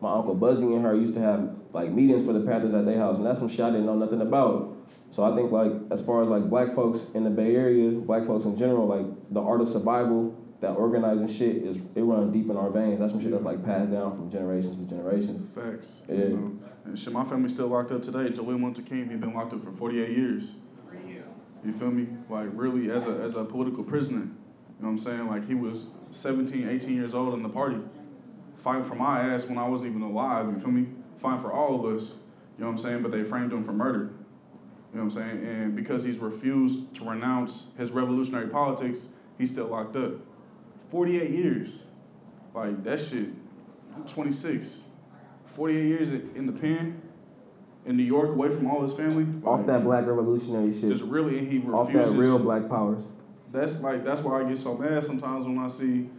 my uncle Buzzy and her used to have like meetings for the Panthers at their house, and that's some shit I didn't know nothing about. So I think like as far as like black folks in the Bay Area, black folks in general, like the art of survival, that organizing shit is it runs deep in our veins. That's some shit that's like passed down from generations to generations. Facts. Yeah. You know? And shit, my family's still locked up today. Joel Winter King, he's been locked up for 48 years. You feel me? Like, really, as a political prisoner. You know what I'm saying? Like, he was 17, 18 years old in the party. Fighting for my ass when I wasn't even alive, you feel me? Fighting for all of us, you know what I'm saying? But they framed him for murder. You know what I'm saying? And because he's refused to renounce his revolutionary politics, he's still locked up. 48 years. Like, that shit, I'm 26. 48 years in the pen. In New York, away from all his family. Off that black revolutionary shit. Just really, and he refuses. Off that real black powers. That's why I get so mad sometimes when I see,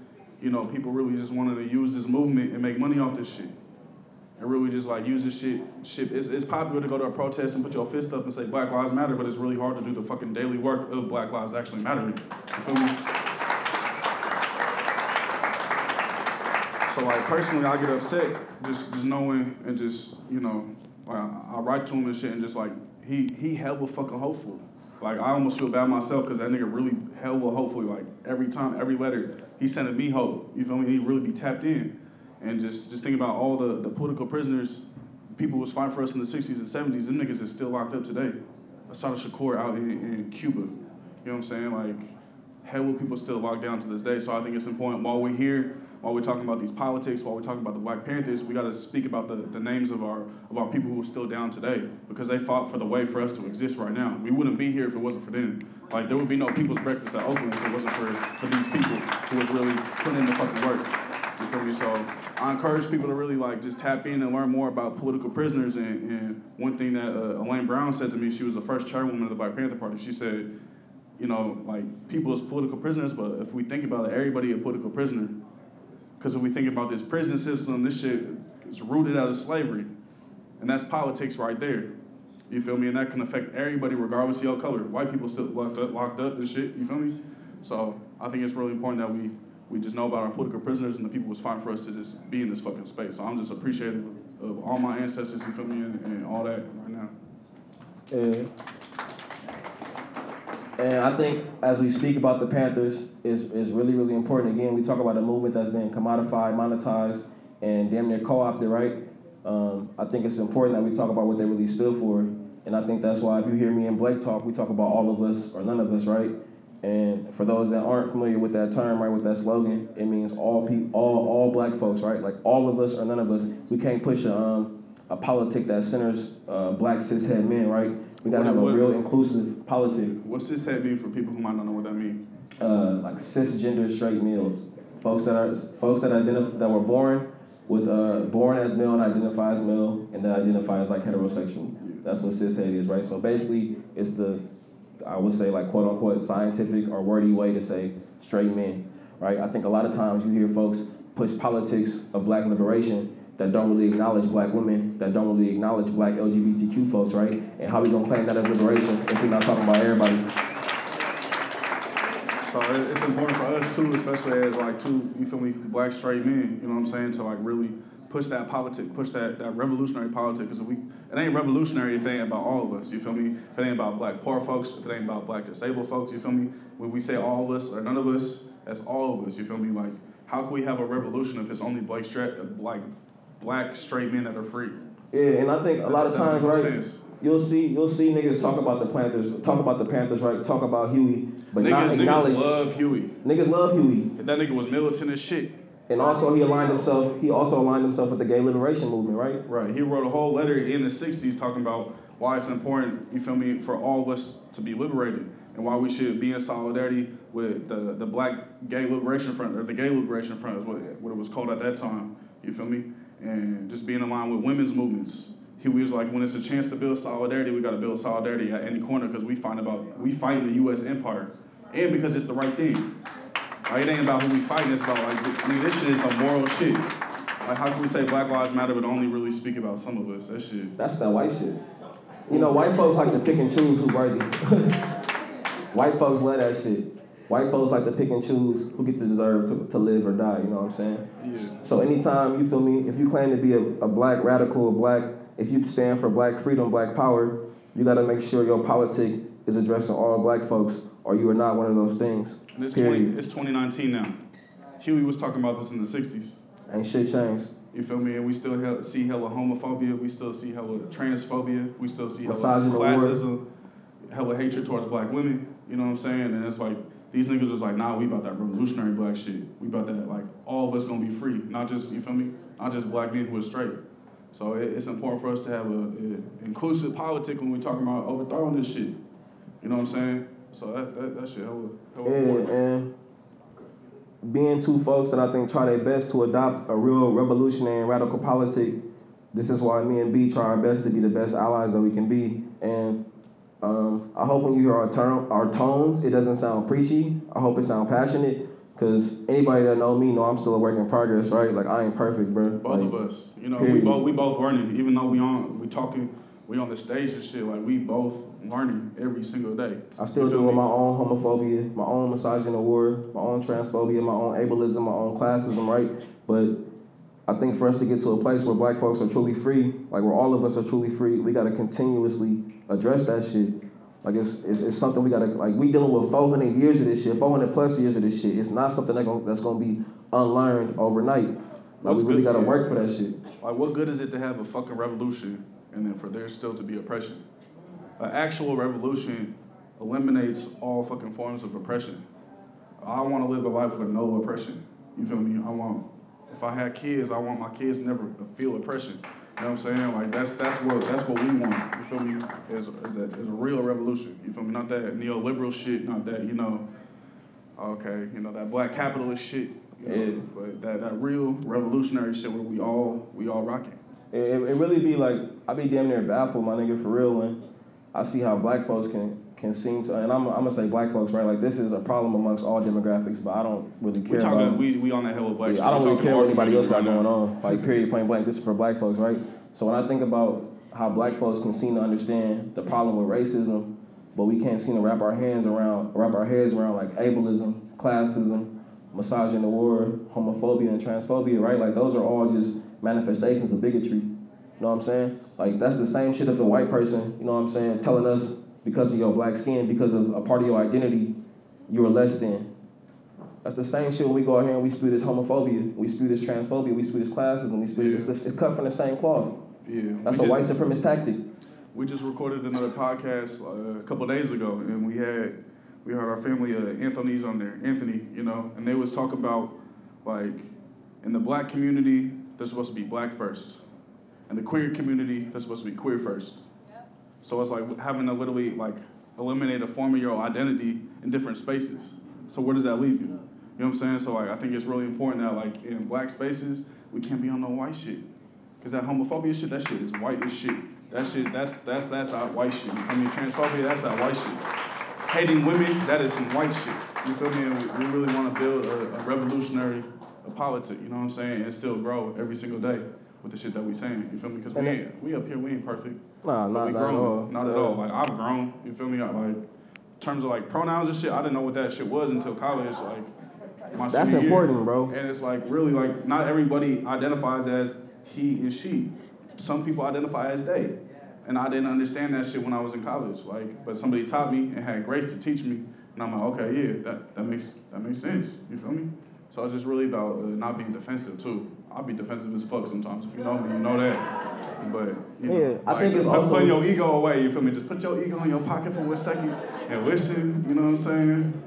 you know, people really just wanting to use this movement and make money off this shit. And really just like use this shit. It's popular to go to a protest and put your fist up and say Black Lives Matter, but it's really hard to do the fucking daily work of Black Lives actually mattering. You feel me? So like personally, I get upset just knowing and just, you know, like, I write to him and shit, and just like, he hella fucking hopeful. Like, I almost feel bad myself because that nigga really hella hopeful. Like, every time, every letter, he's sending me hope. You feel me? He really be tapped in. And just think about all the political prisoners, people was fighting for us in the 60s and 70s. Them niggas is still locked up today. Asada Shakur out in Cuba. You know what I'm saying? Like, hella people still locked down to this day. So I think it's important while we're here, while we're talking about these politics, while we're talking about the Black Panthers, we got to speak about the names of our people who are still down today, because they fought for the way for us to exist right now. We wouldn't be here if it wasn't for them. Like, there would be no People's Breakfast at Oakland if it wasn't for these people who was really putting in the fucking work. You feel me? So I encourage people to really, like, just tap in and learn more about political prisoners. And one thing that Elaine Brown said to me, she was the first chairwoman of the Black Panther Party, she said, you know, like, people is political prisoners, but if we think about it, everybody a political prisoner. Because when we think about this prison system, this shit is rooted out of slavery. And that's politics right there. You feel me? And that can affect everybody regardless of your color. White people still locked up and shit. You feel me? So I think it's really important that we just know about our political prisoners and the people who's fighting for us to just be in this fucking space. So I'm just appreciative of all my ancestors, you feel me, and all that right now. And I think as we speak about the Panthers, it's really, really important. Again, we talk about a movement that's been commodified, monetized, and damn near co-opted, right? I think it's important that we talk about what they really stood for. And I think that's why if you hear me and Blake talk, we talk about all of us or none of us, right? And for those that aren't familiar with that term, right, with that slogan, it means all black folks, right? Like all of us or none of us. We can't push a politic that centers black cis-het men, right? We gotta have a real inclusive politic. What's this hat mean for people who might not know what that means? Like cisgender straight males, folks that were born as male and identify as male, and then identify as like heterosexual. Yeah. That's what cishet is, right? So basically, it's the, I would say, like, quote unquote scientific or wordy way to say straight men, right? I think a lot of times you hear folks push politics of black liberation that don't really acknowledge black women, that don't really acknowledge black LGBTQ folks, right? And how we gonna claim that as liberation if we're not talking about everybody? So it's important for us too, especially as like two, you feel me, black straight men, you know what I'm saying, to like really push that politic, push that revolutionary politic, because it ain't revolutionary if it ain't about all of us, you feel me? If it ain't about black poor folks, if it ain't about black disabled folks, you feel me? When we say all of us or none of us, that's all of us, you feel me? Like, how can we have a revolution if it's only black straight men that are free? Yeah, and I think a lot of times, right, sense. You'll see niggas talk about the Panthers, right? Talk about Huey, but niggas, not acknowledge. Niggas love Huey. And that nigga was militant as shit. And also he also aligned himself with the gay liberation movement, right? Right. He wrote a whole letter in the 60s talking about why it's important, you feel me, for all of us to be liberated, and why we should be in solidarity with the Black Gay Liberation Front, or the Gay Liberation Front is what it was called at that time, you feel me? And just being in line with women's movements. He was like, when it's a chance to build solidarity, we got to build solidarity at any corner, because we fight the U.S. empire, and because it's the right thing. Like, it ain't about who we fighting. It's about, like, I mean, this shit is the moral shit. Like, how can we say Black Lives Matter but only really speak about some of us? That shit. That's that white shit. You know, white folks like to pick and choose who's worthy. White folks love that shit. White folks like to pick and choose who get to deserve to live or die, you know what I'm saying? Yeah. So anytime, you feel me, if you claim to be a black radical, if you stand for black freedom, black power, you gotta make sure your politic is addressing all black folks, or you are not one of those things. And it's 2019 now. Huey was talking about this in the 60s. Ain't shit changed. You feel me? And we still see hella homophobia. We still see hella transphobia. We still see hella classism, hella hatred towards black women. You know what I'm saying? And it's like, these niggas was like, nah, we about that revolutionary black shit. We about that, like, all of us gonna be free. Not just, you feel me? Not just black men who are straight. So it's important for us to have an inclusive politic when we're talking about overthrowing this shit. You know what I'm saying? So that shit hella important. And being two folks that I think try their best to adopt a real revolutionary and radical politic, this is why me and B try our best to be the best allies that we can be. And I hope when you hear our tones, it doesn't sound preachy. I hope it sounds passionate, because anybody that know me know I'm still a work in progress, right? Like, I ain't perfect, bro. Both of us. You know, we both learning. Even though we on the stage and shit, like, we both learning every single day. I still deal with my own homophobia, my own misogyny award, my own transphobia, my own ableism, my own classism, right? But I think for us to get to a place where black folks are truly free, like where all of us are truly free, we gotta continuously address that shit. Like, it's something we gotta, like, we dealing with 400 years of this shit, 400 plus years of this shit. It's not something that's gonna be unlearned overnight. Like, we really gotta work for that shit. Like, what good is it to have a fucking revolution and then for there still to be oppression? An actual revolution eliminates all fucking forms of oppression. I want to live a life with no oppression. You feel me? If I had kids, I want my kids never to feel oppression. You know what I'm saying? Like, that's what we want. You feel me? It's a real revolution. You feel me? Not that neoliberal shit. Not that, you know, okay, you know, that black capitalist shit. You know, yeah. But that real revolutionary shit where we all rocking. It really be like, I be damn near baffled, my nigga, for real, when I see how black folks can seem to, and I'm gonna say black folks, right? Like, this is a problem amongst all demographics, but I don't really care. We on that hell with black. Yeah, I don't really care what anybody else got going on. Like, period, point blank. This is for black folks, right? So when I think about how black folks can seem to understand the problem with racism, but we can't seem to wrap our heads around, like, ableism, classism, misogyny, homophobia, and transphobia, right? Like, those are all just manifestations of bigotry. You know what I'm saying? Like, that's the same shit as a white person, you know what I'm saying, telling us because of your black skin, because of a part of your identity, you are less than. That's the same shit when we go out here and we spew this homophobia, we spew this transphobia, we spew this classism, we spew this, it's cut from the same cloth. Yeah. That's a white supremacist tactic. We just recorded another podcast a couple of days ago, and we heard our family, Anthony's on there, Anthony, you know, and they was talking about, like, in the black community, they're supposed to be black first. And the queer community, that's supposed to be queer first. Yep. So it's like having to literally, like, eliminate a form of your identity in different spaces. So where does that leave you? You know what I'm saying? So, like, I think it's really important that, like, in black spaces, we can't be on no white shit. Because that homophobia shit, that shit is white as shit. That shit, that's our white shit. I mean, transphobia, that's our white shit. Hating women, that is some white shit. You feel me? And we really want to build a revolutionary politic, you know what I'm saying? And still grow every single day with the shit that we saying, you feel me? Because we up here, we ain't perfect. Nah, not at all. Not at all. Like, I've grown, you feel me? I, like, in terms of, like, pronouns and shit, I didn't know what that shit was until college, like, my senior year. That's important, bro. And it's, like, really, like, not everybody identifies as he and she. Some people identify as they. And I didn't understand that shit when I was in college, like, but somebody taught me and had grace to teach me, and I'm like, okay, yeah, that makes sense, you feel me? So it's just really about not being defensive, too. I'll be defensive as fuck sometimes. If you know me, you know that. But, you know, I think it's also putting your ego away, you feel me? Just put your ego in your pocket for 1 second and listen, you know what I'm saying?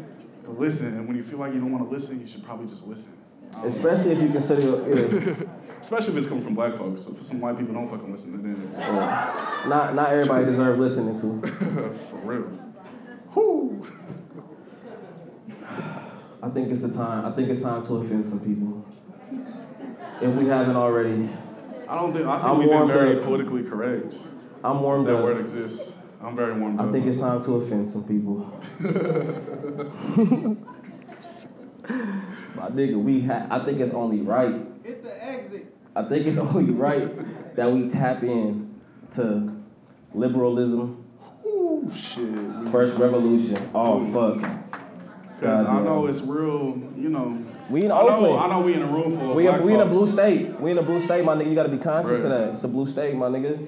Listen, and when you feel like you don't want to listen, you should probably just listen. Especially if you consider especially if it's coming from black folks. If some white people don't fucking listen, then not everybody deserves listening to. For real. Whoo! I think it's time to offend some people, if we haven't already. I think we've been very politically correct. I'm warmed up. That word exists. I'm very warmed up. I think it's time to offend some people. My nigga, I think it's only right. Hit the exit. I think it's only right that we tap in to liberalism. Ooh, shit. First revolution. Oh, fuck. Because I know it's real, you know. We in Oakland. I know we in a room full of black folks. We in a blue state. We in a blue state, my nigga. You got to be conscious of that. It's a blue state, my nigga.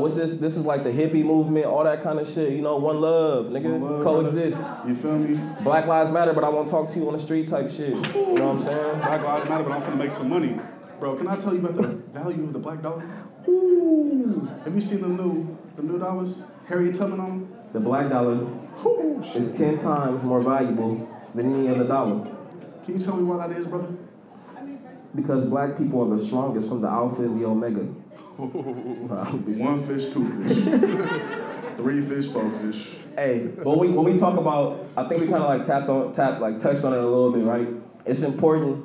What's this? This is like the hippie movement, all that kind of shit. You know, one love, nigga. One love, coexist. Brother. You feel me? Black lives matter, but I won't talk to you on the street type shit. You know what I'm saying? Black lives matter, but I'm finna make some money. Bro, can I tell you about the value of the black dollar? Ooh. Have you seen the new dollars? Harriet Tubman on them? The black dollar is 10 times more valuable than any other dollar. Can you tell me why that is, brother? Because black people are the strongest from the Alpha and the Omega. One fish, two fish, three fish, four fish. Hey, but when we talk about, I think we kind of like touched on it a little bit, right? It's important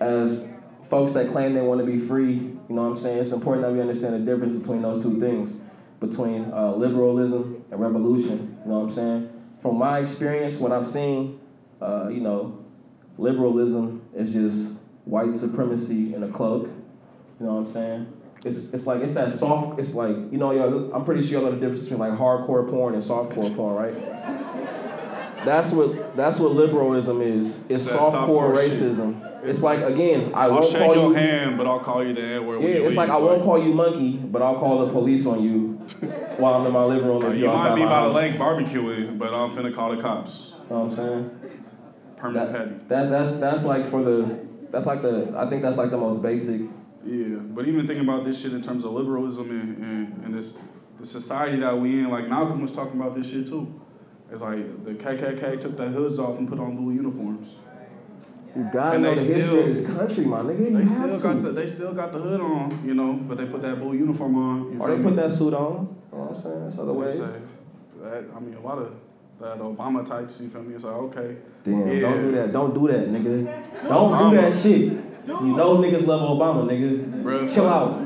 as folks that claim they want to be free. You know what I'm saying? It's important that we understand the difference between those two things, between liberalism and revolution. You know what I'm saying? From my experience, what I've seen, you know. Liberalism is just white supremacy in a cloak. You know what I'm saying? It's like, it's that soft, it's like, you know, yo, I'm pretty sure y'all know the difference between like hardcore porn and softcore porn, right? That's what liberalism is. It's softcore racism. Shit. It's like, again, I'll shake your hand, but I'll call you the N-word. Yeah, it's like, I won't call you monkey, but I'll call the police on you while I'm in my living room. You might be by the lake barbecuing, but I'm finna call the cops. You know what I'm saying? Permanent petty. I think that's like the most basic. Yeah, but even thinking about this shit in terms of liberalism and this the society that we in, like Malcolm was talking about this shit too. It's like the KKK took their hoods off and put on blue uniforms. You gotta know the history of this country, my nigga. They still got the hood on, you know, but they put that blue uniform on. Or they put that suit on. You know what I'm saying? That's other ways. I mean, a lot of. That Obama types, you feel me? It's like, okay. Damn, yeah. Don't do that, nigga. Don't do that shit. You know niggas love Obama, nigga. Bruh, chill out.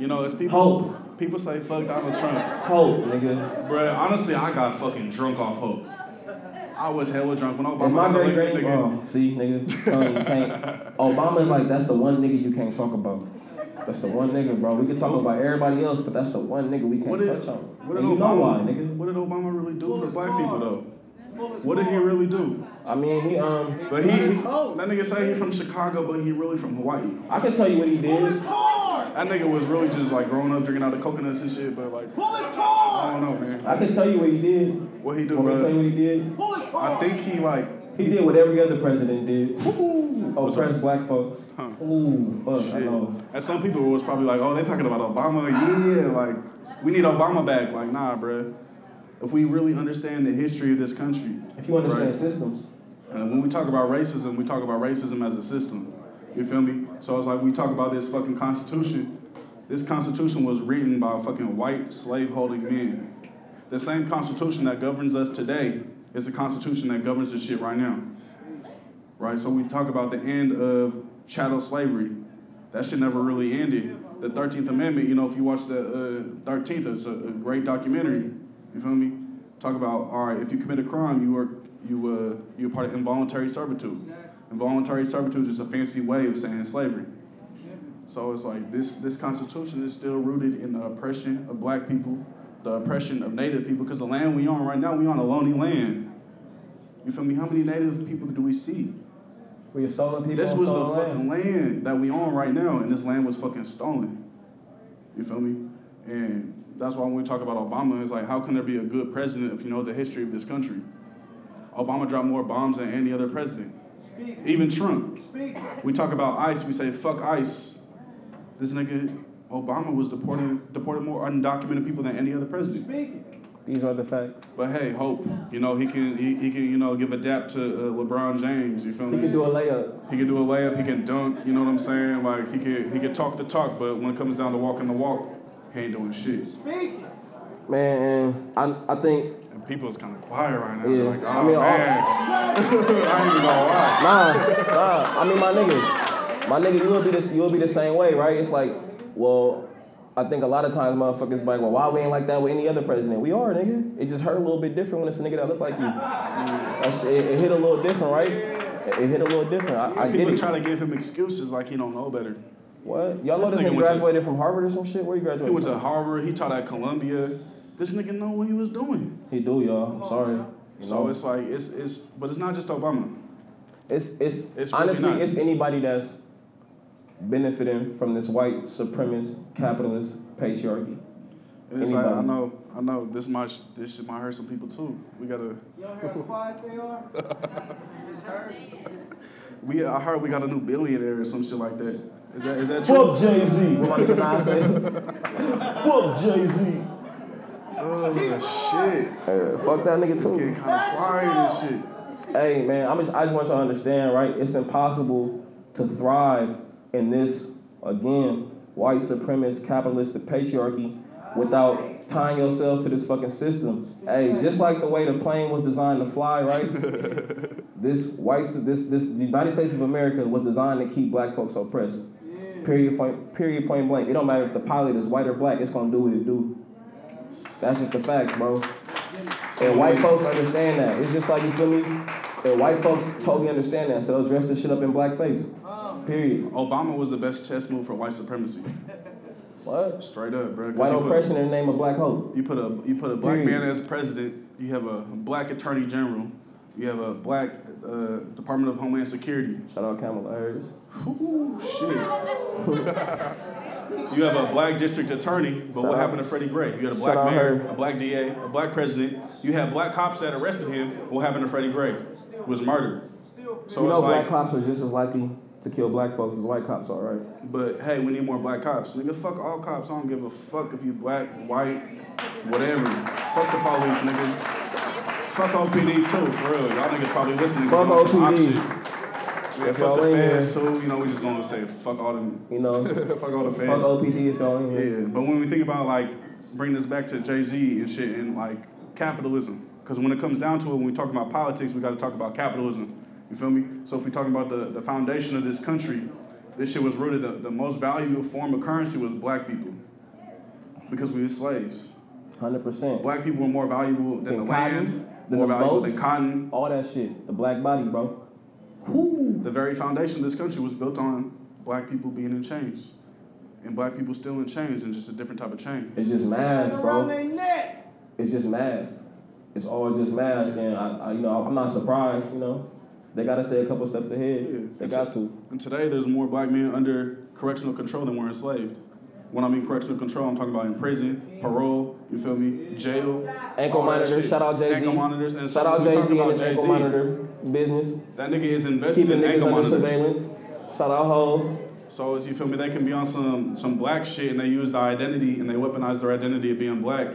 You know, it's people. Hope. People say, fuck Donald Trump. Hope, nigga. Bruh, honestly, I got fucking drunk off hope. I was hella drunk when Obama was see, nigga. Obama's like, that's the one nigga you can't talk about. That's the one nigga, bro. We can talk about everybody else, but that's the one nigga we can't touch on. What did Obama really do for black people, though? What did he really do? I mean, But that nigga say he from Chicago, but he really from Hawaii. I can tell you what he did. That nigga was really just, like, growing up, drinking out of coconuts and shit, but, like... I don't know, man. I can tell you what he did. What he do, bro? I can tell you what he did. I think he, like... He did what every other president did. Oppress black folks. Huh. Ooh, fuck, shit. I know. And some people was probably like, oh, they talking about Obama. Yeah, like, we need Obama back. Like, nah, bruh. If we really understand the history of this country. If you understand systems. And when we talk about racism as a system. You feel me? So it's like we talk about this fucking Constitution. This Constitution was written by fucking white slave-holding men. The same Constitution that governs us today. It's the Constitution that governs this shit right now, right? So we talk about the end of chattel slavery. That shit never really ended. The 13th Amendment, you know, if you watch the 13th, it's a great documentary. You feel me? Talk about, all right, if you commit a crime, you're part of involuntary servitude. Involuntary servitude is just a fancy way of saying slavery. So it's like this Constitution is still rooted in the oppression of black people. The oppression of native people, because the land we on right now, we on a lonely land. You feel me? How many native people do we see? We have stolen people. This was the fucking land that we on right now, and this land was fucking stolen. You feel me? And that's why when we talk about Obama, it's like, how can there be a good president if you know the history of this country? Obama dropped more bombs than any other president. Speak. Even Trump. Speak. We talk about ICE, we say, fuck ICE. This nigga... Obama was deported more undocumented people than any other president. These are the facts. But hey, hope. You know, he can you know, give a dap to LeBron James, you feel me? He can do a layup. He can dunk, you know what I'm saying? Like, he can talk the talk, but when it comes down to walking the walk, he ain't doing shit. Man, I think... And people is kind of quiet right now. Yeah. Like, oh, I mean, man. I ain't even gonna lie. Nah. I mean, my nigga, you'll be the same way, right? It's like... Well, I think a lot of times motherfuckers be like, well, why we ain't like that with any other president? We are, nigga. It just hurt a little bit different when it's a nigga that look like you. It hit a little different, right? It hit a little different. I get it. People try to give him excuses like he don't know better. What? Y'all know this nigga graduated from Harvard or some shit? Where you graduated from? He went to Harvard. He taught at Columbia. This nigga know what he was doing. He do, y'all. I'm sorry. You so know? It's like it's but it's not just Obama. It's honestly really it's anybody that's benefiting from this white supremacist capitalist patriarchy. And it's anybody. Like I know this shit might hurt some people too. We gotta. Y'all heard how quiet they are? It's hurt. I heard we got a new billionaire or some shit like that. Is that true? Fuck Jay-Z. What my nigga say? Fuck Jay-Z. Oh shit. Hey, fuck that nigga too. It's getting kind of quiet and shit. Hey man, I just want you to understand, right? It's impossible to thrive in this again white supremacist capitalistic patriarchy without tying yourself to this fucking system. Hey, just like the way the plane was designed to fly, right? This the United States of America was designed to keep black folks oppressed. Yeah. Period, point blank. It don't matter if the pilot is white or black, it's gonna do what it do. That's just the facts, bro. And white folks understand that. It's just like, you feel me? And white folks totally understand that, so they'll dress this shit up in blackface. Period. Obama was the best chess move for white supremacy. What? Straight up, bro. White oppression in the name of black hope. You put a black man as president, you have a black attorney general. You have a black Department of Homeland Security. Shout out Kamala Harris. Ooh, shit. You have a black district attorney, but what happened to Freddie Gray? You had a black mayor, a black DA, a black president. You had black cops that arrested him. What happened to Freddie Gray? Was murdered. So you know, black cops are just as likely to kill black folks as white cops are, right? But hey, we need more black cops. Nigga, fuck all cops. I don't give a fuck if you black, white, whatever. Fuck the police, nigga. Fuck OPD too, for real. Y'all niggas probably listening to OPD. Yeah, if fuck the fans too. You know, we just gonna say fuck all them. You know, fuck all the fans. Fuck OPD if y'all in here. Yeah, but when we think about like bringing this back to Jay-Z and shit and like capitalism, because when it comes down to it, when we talk about politics, we got to talk about capitalism. You feel me? So if we talking about the foundation of this country, this shit was rooted. The most valuable form of currency was black people, because we were slaves. 100%. Black people were more valuable than the land. More valuable than cotton. All that shit. The black body, bro. Woo. The very foundation of this country was built on black people being in chains. And black people still in chains and just a different type of chain. It's just masks, bro. It's just masks. It's all just masks. And, I'm not surprised, you know. They got to stay a couple steps ahead. Yeah. And today there's more black men under correctional control than were enslaved. When I mean correctional control, I'm talking about in prison, parole, you feel me, jail. Ankle monitors, shout out Jay-Z. Ankle monitors. And shout out Jay-Z and his ankle monitor business. That nigga is invested in ankle monitors. Keeping niggas under surveillance. Shout out Ho. So, as you feel me, they can be on some black shit and they use their identity and they weaponize their identity of being black,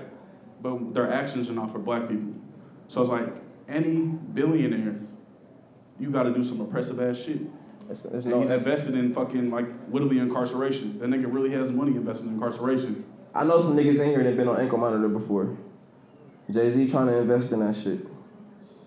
but their actions are not for black people. So it's like, any billionaire, you gotta do some oppressive ass shit. He's invested in fucking, like, literally incarceration. That nigga really has money invested in incarceration. I know some niggas in here that been on ankle monitor before. Jay-Z trying to invest in that shit.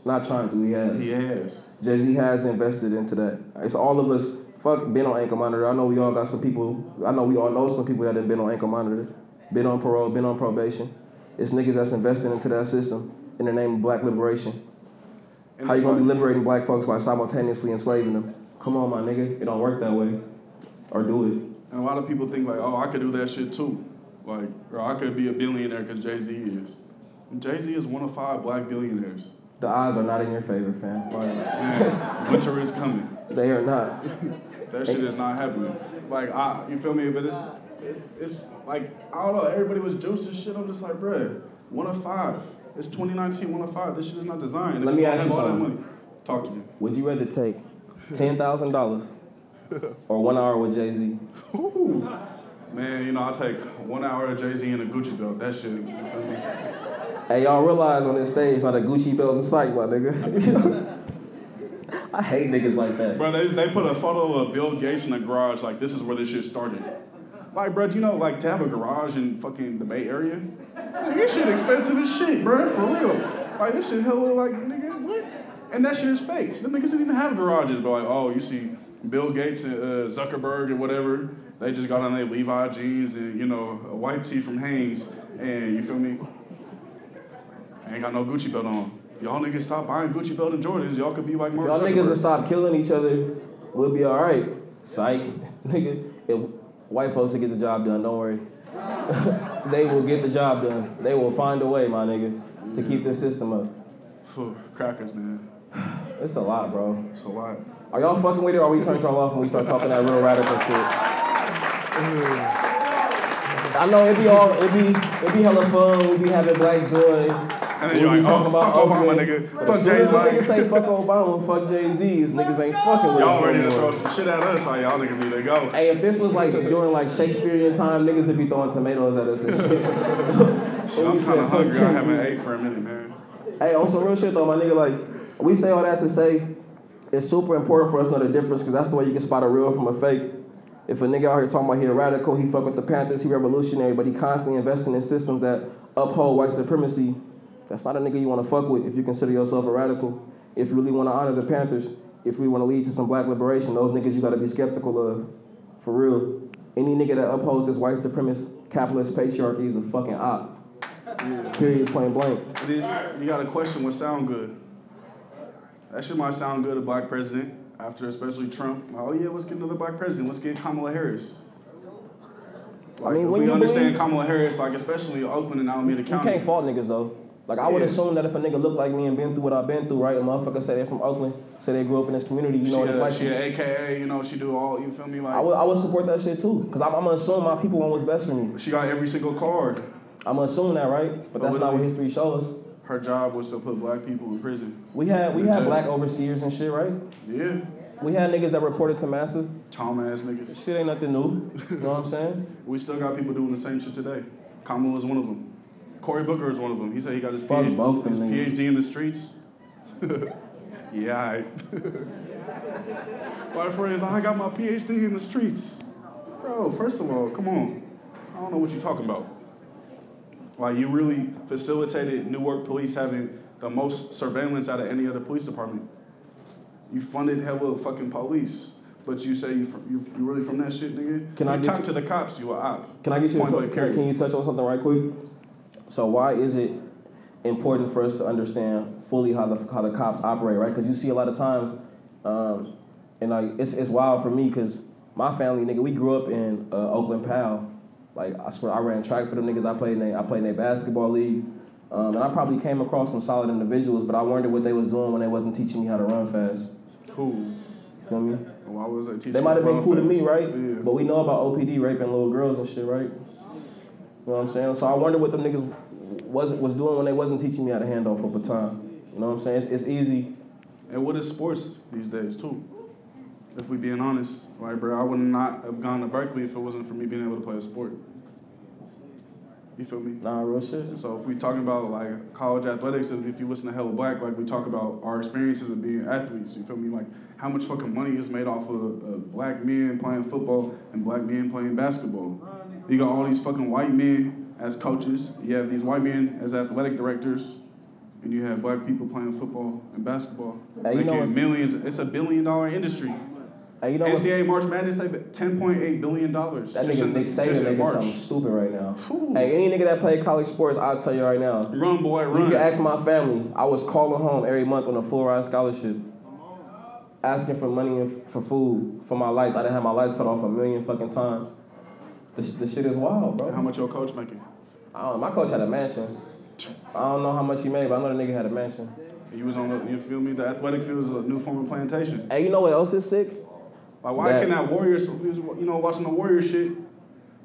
Not trying to, he has. He has. Jay-Z has invested into that. It's all of us, fuck, been on ankle monitor. I know we all got some people, I know we all know some people that have been on ankle monitor, been on parole, been on probation. It's niggas that's invested into that system in the name of black liberation. And how you gonna be liberating black folks by simultaneously enslaving them? Come on, my nigga. It don't work that way. Or do it. And a lot of people think, like, oh, I could do that shit, too. Like, or I could be a billionaire because Jay-Z is. And Jay-Z is one of 5 black billionaires. The odds are not in your favor, fam. Like, man, winter is coming. They are not. That shit is not happening. Like, you feel me? But it's like, I don't know. Everybody was juiced and shit. I'm just like, bruh, 1 of 5. It's 2019, 1 of 5. This shit is not designed. Let me ask you something. Talk to me. Would you rather take $10,000 or 1 hour with Jay-Z? Man, you know, I'll take 1 hour of Jay-Z and a Gucci belt. That shit, you feel me? Hey, y'all realize on this stage, not a Gucci belt in sight, my nigga. I hate niggas like that. Bro, they put a photo of Bill Gates in the garage, like, this is where this shit started. Like, bro, do you know, like, to have a garage in fucking the Bay Area? Like, this shit expensive as shit, bro, for real. Like, this shit hella, like, nigga, what? And that shit is fake. Them niggas didn't even have garages, but like, oh, you see Bill Gates and Zuckerberg and whatever, they just got on their Levi jeans and, you know, a white tee from Hanes, and you feel me? I ain't got no Gucci belt on. If y'all niggas stop buying Gucci belt and Jordans, y'all could be like Mark Zuckerberg. Y'all niggas will stop killing each other, we'll be all right. Psych. Nigga, if white folks will get the job done, don't worry. They will get the job done. They will find a way, my nigga, to keep this system up. Crackers, man. It's a lot, bro. It's a lot. Are y'all fucking with it, or are we turning y'all off when we start talking that real radical shit? I know it be hella fun. We be having black joy. And then you're like, oh, fuck Obama, nigga. Fuck Jay-Z. Niggas ain't fuck Obama, fuck Jay-Z. Niggas ain't fucking with y'all ready to throw some shit at us? How y'all niggas need to go? Hey, if this was like during like Shakespearean time, niggas would be throwing tomatoes at us and shit. So I'm kind of hungry. I haven't ate for a minute, man. Hey, on some real shit though, my nigga, like, we say all that to say it's super important for us to know the difference, because that's the way you can spot a real from a fake. If a nigga out here talking about he a radical, he fuck with the Panthers, he revolutionary, but he constantly investing in systems that uphold white supremacy, that's not a nigga you want to fuck with if you consider yourself a radical. If you really want to honor the Panthers, if we want to lead to some black liberation, those niggas you got to be skeptical of, for real. Any nigga that upholds this white supremacist capitalist patriarchy is a fucking op. Yeah. Period, plain blank. It is. You got to question what sound good. That shit might sound good, a black president. After especially Trump, oh yeah, let's get another black president. Let's get Kamala Harris. Like, I mean, if we understand Kamala Harris, like especially Oakland and Alameda County. You can't fault niggas though. Like I would assume that if a nigga looked like me and been through what I've been through, right? A motherfucker say they're from Oakland, say they grew up in this community. You know what it's like. She an AKA, you know, she do all. You feel me? Like I would support that shit too, cause I'm gonna assume my people want what's best for me. She got every single card. I'm gonna assume that, right? But that's not what history shows. Her job was to put black people in prison. We had black overseers and shit, right? Yeah. We had niggas that reported to Massa. Tom ass niggas. Shit ain't nothing new. You know what I'm saying? We still got people doing the same shit today. Kamala is one of them. Cory Booker is one of them. He said he got his PhD, in the streets. Yeah, I. My friends, I got my PhD in the streets. Bro, first of all, come on. I don't know what you're talking about. Like, you really facilitated Newark police having the most surveillance out of any other police department. You funded hella fucking police, but you say you really from that shit, nigga? Can I talk to the cops, you a op. Can I get you a can you touch on something right quick? So why is it important for us to understand fully how the cops operate, right? Because you see a lot of times, and like it's wild for me, because my family, nigga, we grew up in Oakland, PAL. Like, I swear, I ran track for them niggas. I played in their basketball league. And I probably came across some solid individuals, but I wondered what they was doing when they wasn't teaching me how to run fast. Cool. You feel me? Why was they teaching? They might have been cool fast to me, right? Yeah. But we know about OPD raping little girls and shit, right? You know what I'm saying? So I wondered what them niggas was doing when they wasn't teaching me how to hand off a baton. You know what I'm saying? It's easy. And what is sports these days, too? If we being honest, like, bro, I would not have gone to Berkeley if it wasn't for me being able to play a sport. You feel me? Nah, real shit. So if we talking about, like, college athletics, if you listen to Hella Black, like, we talk about our experiences of being athletes, you feel me? Like, how much fucking money is made off of black men playing football and black men playing basketball. You got all these fucking white men as coaches. You have these white men as athletic directors. And you have black people playing football and basketball. Hey, making millions. It's a $1 billion industry. Hey, you know, NCAA March Madness, like $10.8 billion. That nigga Nick Saban nigga something stupid right now. Ooh. Hey, any nigga that played college sports, I'll tell you right now. Run, boy, run. You can ask my family. I was calling home every month on a full-ride scholarship, asking for money and for food for my lights. I didn't have my lights cut off a million fucking times. This shit is wild, bro. How much your coach making? I don't know. My coach had a mansion. I don't know how much he made, but I know the nigga had a mansion. He was on the, you feel me? The athletic field is a new form of plantation. Hey, you know what else is sick? Like, why can that Warriors, you know, watching the Warriors shit,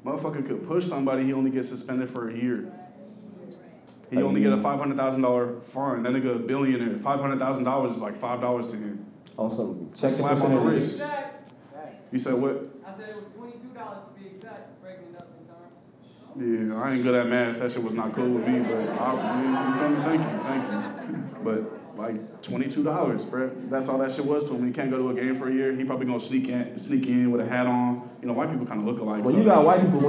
motherfucker could push somebody, he only gets suspended for a year. He only get a $500,000 fine. That nigga a billionaire. $500,000 is like $5 to him. Awesome. Check the slap on the wrist. You said what? I said it was $22 to be exact, breaking it up in terms. Yeah, I ain't good at math. That shit was not cool with me, but you feel me? Thank you. But. Like $22, bro. That's all that shit was to him. He can't go to a game for a year. He probably gonna sneak in with a hat on. You know, white people kind of look alike. When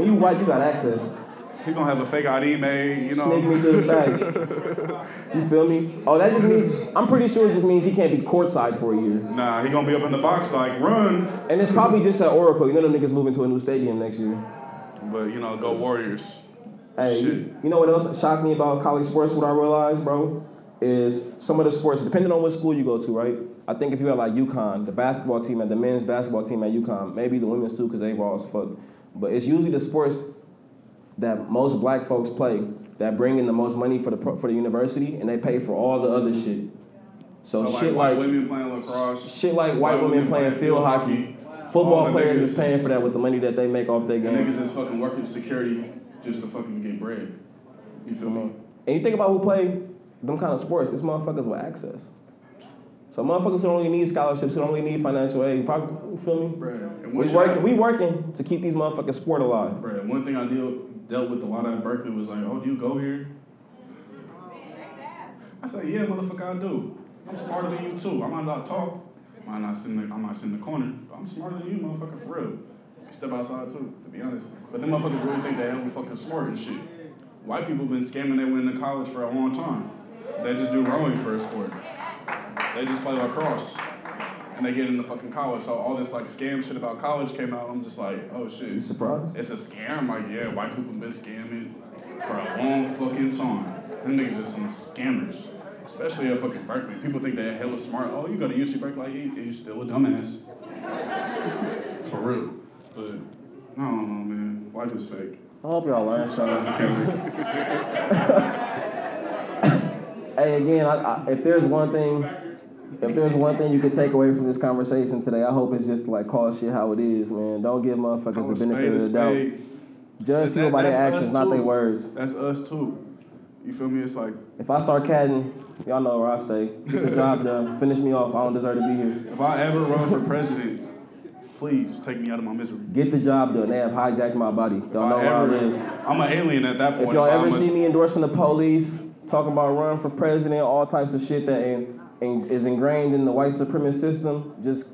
you white, you got access. He gonna have a fake ID made. You know. Sneak me to the back. You feel me? Oh, that just means I'm pretty sure it just means he can't be courtside for a year. Nah, he gonna be up in the box like run. And it's probably just at Oracle. You know, them niggas moving to a new stadium next year. But you know, go Warriors. Hey, shit. You know what else shocked me about college sports? What I realized, bro, is some of the sports, depending on what school you go to, right? I think if you had like UConn, the men's basketball team at UConn, maybe the women's too, because they raw as fuck. But it's usually the sports that most black folks play that bring in the most money for the university, and they pay for all the other shit. So shit like women playing lacrosse, shit like white women playing field hockey, football players is paying for that with the money that they make off their game. Niggas is fucking working security just to fucking get bread. You feel me? And you think about who play them kind of sports. It's motherfuckers with access. So motherfuckers who only need scholarships, who only need financial aid, probably, you feel me? Right. We working to keep these motherfuckers sport alive. Right. One thing I dealt with a lot at Berkeley was like, oh, do you go here? I said, yeah, motherfucker, I do. I'm smarter than you too. I might not talk. I might sit in the corner, but I'm smarter than you, motherfucker, for real. I step outside too, to be honest. But them motherfuckers really think they hella fucking smart and shit. White people been scamming their way into college for a long time. They just do rowing for a sport. They just play lacrosse. And they get into fucking college. So all this like scam shit about college came out. I'm just like, oh shit. You surprised? It's a scam. Like, yeah, white people been scamming for a long fucking time. Them niggas is some scammers. Especially at fucking Berkeley. People think they're hella smart. Oh, you go to UC Berkeley, you're still a dumbass. For real. But I don't know, man. Life is fake. I hope y'all learn. Shout out to Kendrick. Hey, again, if there's one thing you can take away from this conversation today, I hope it's just to like call shit how it is, man. Don't give motherfuckers the benefit of the doubt. Judge people by their actions, not their words. That's us too. You feel me? It's like if I start caddying, y'all know where I stay. Get the job done. Finish me off. I don't deserve to be here. If I ever run for president. Please take me out of my misery. Get the job done. They have hijacked my body. Y'all know where I live. I'm an alien at that point. If y'all ever see me endorsing the police, talking about running for president, all types of shit that is ingrained in the white supremacist system, just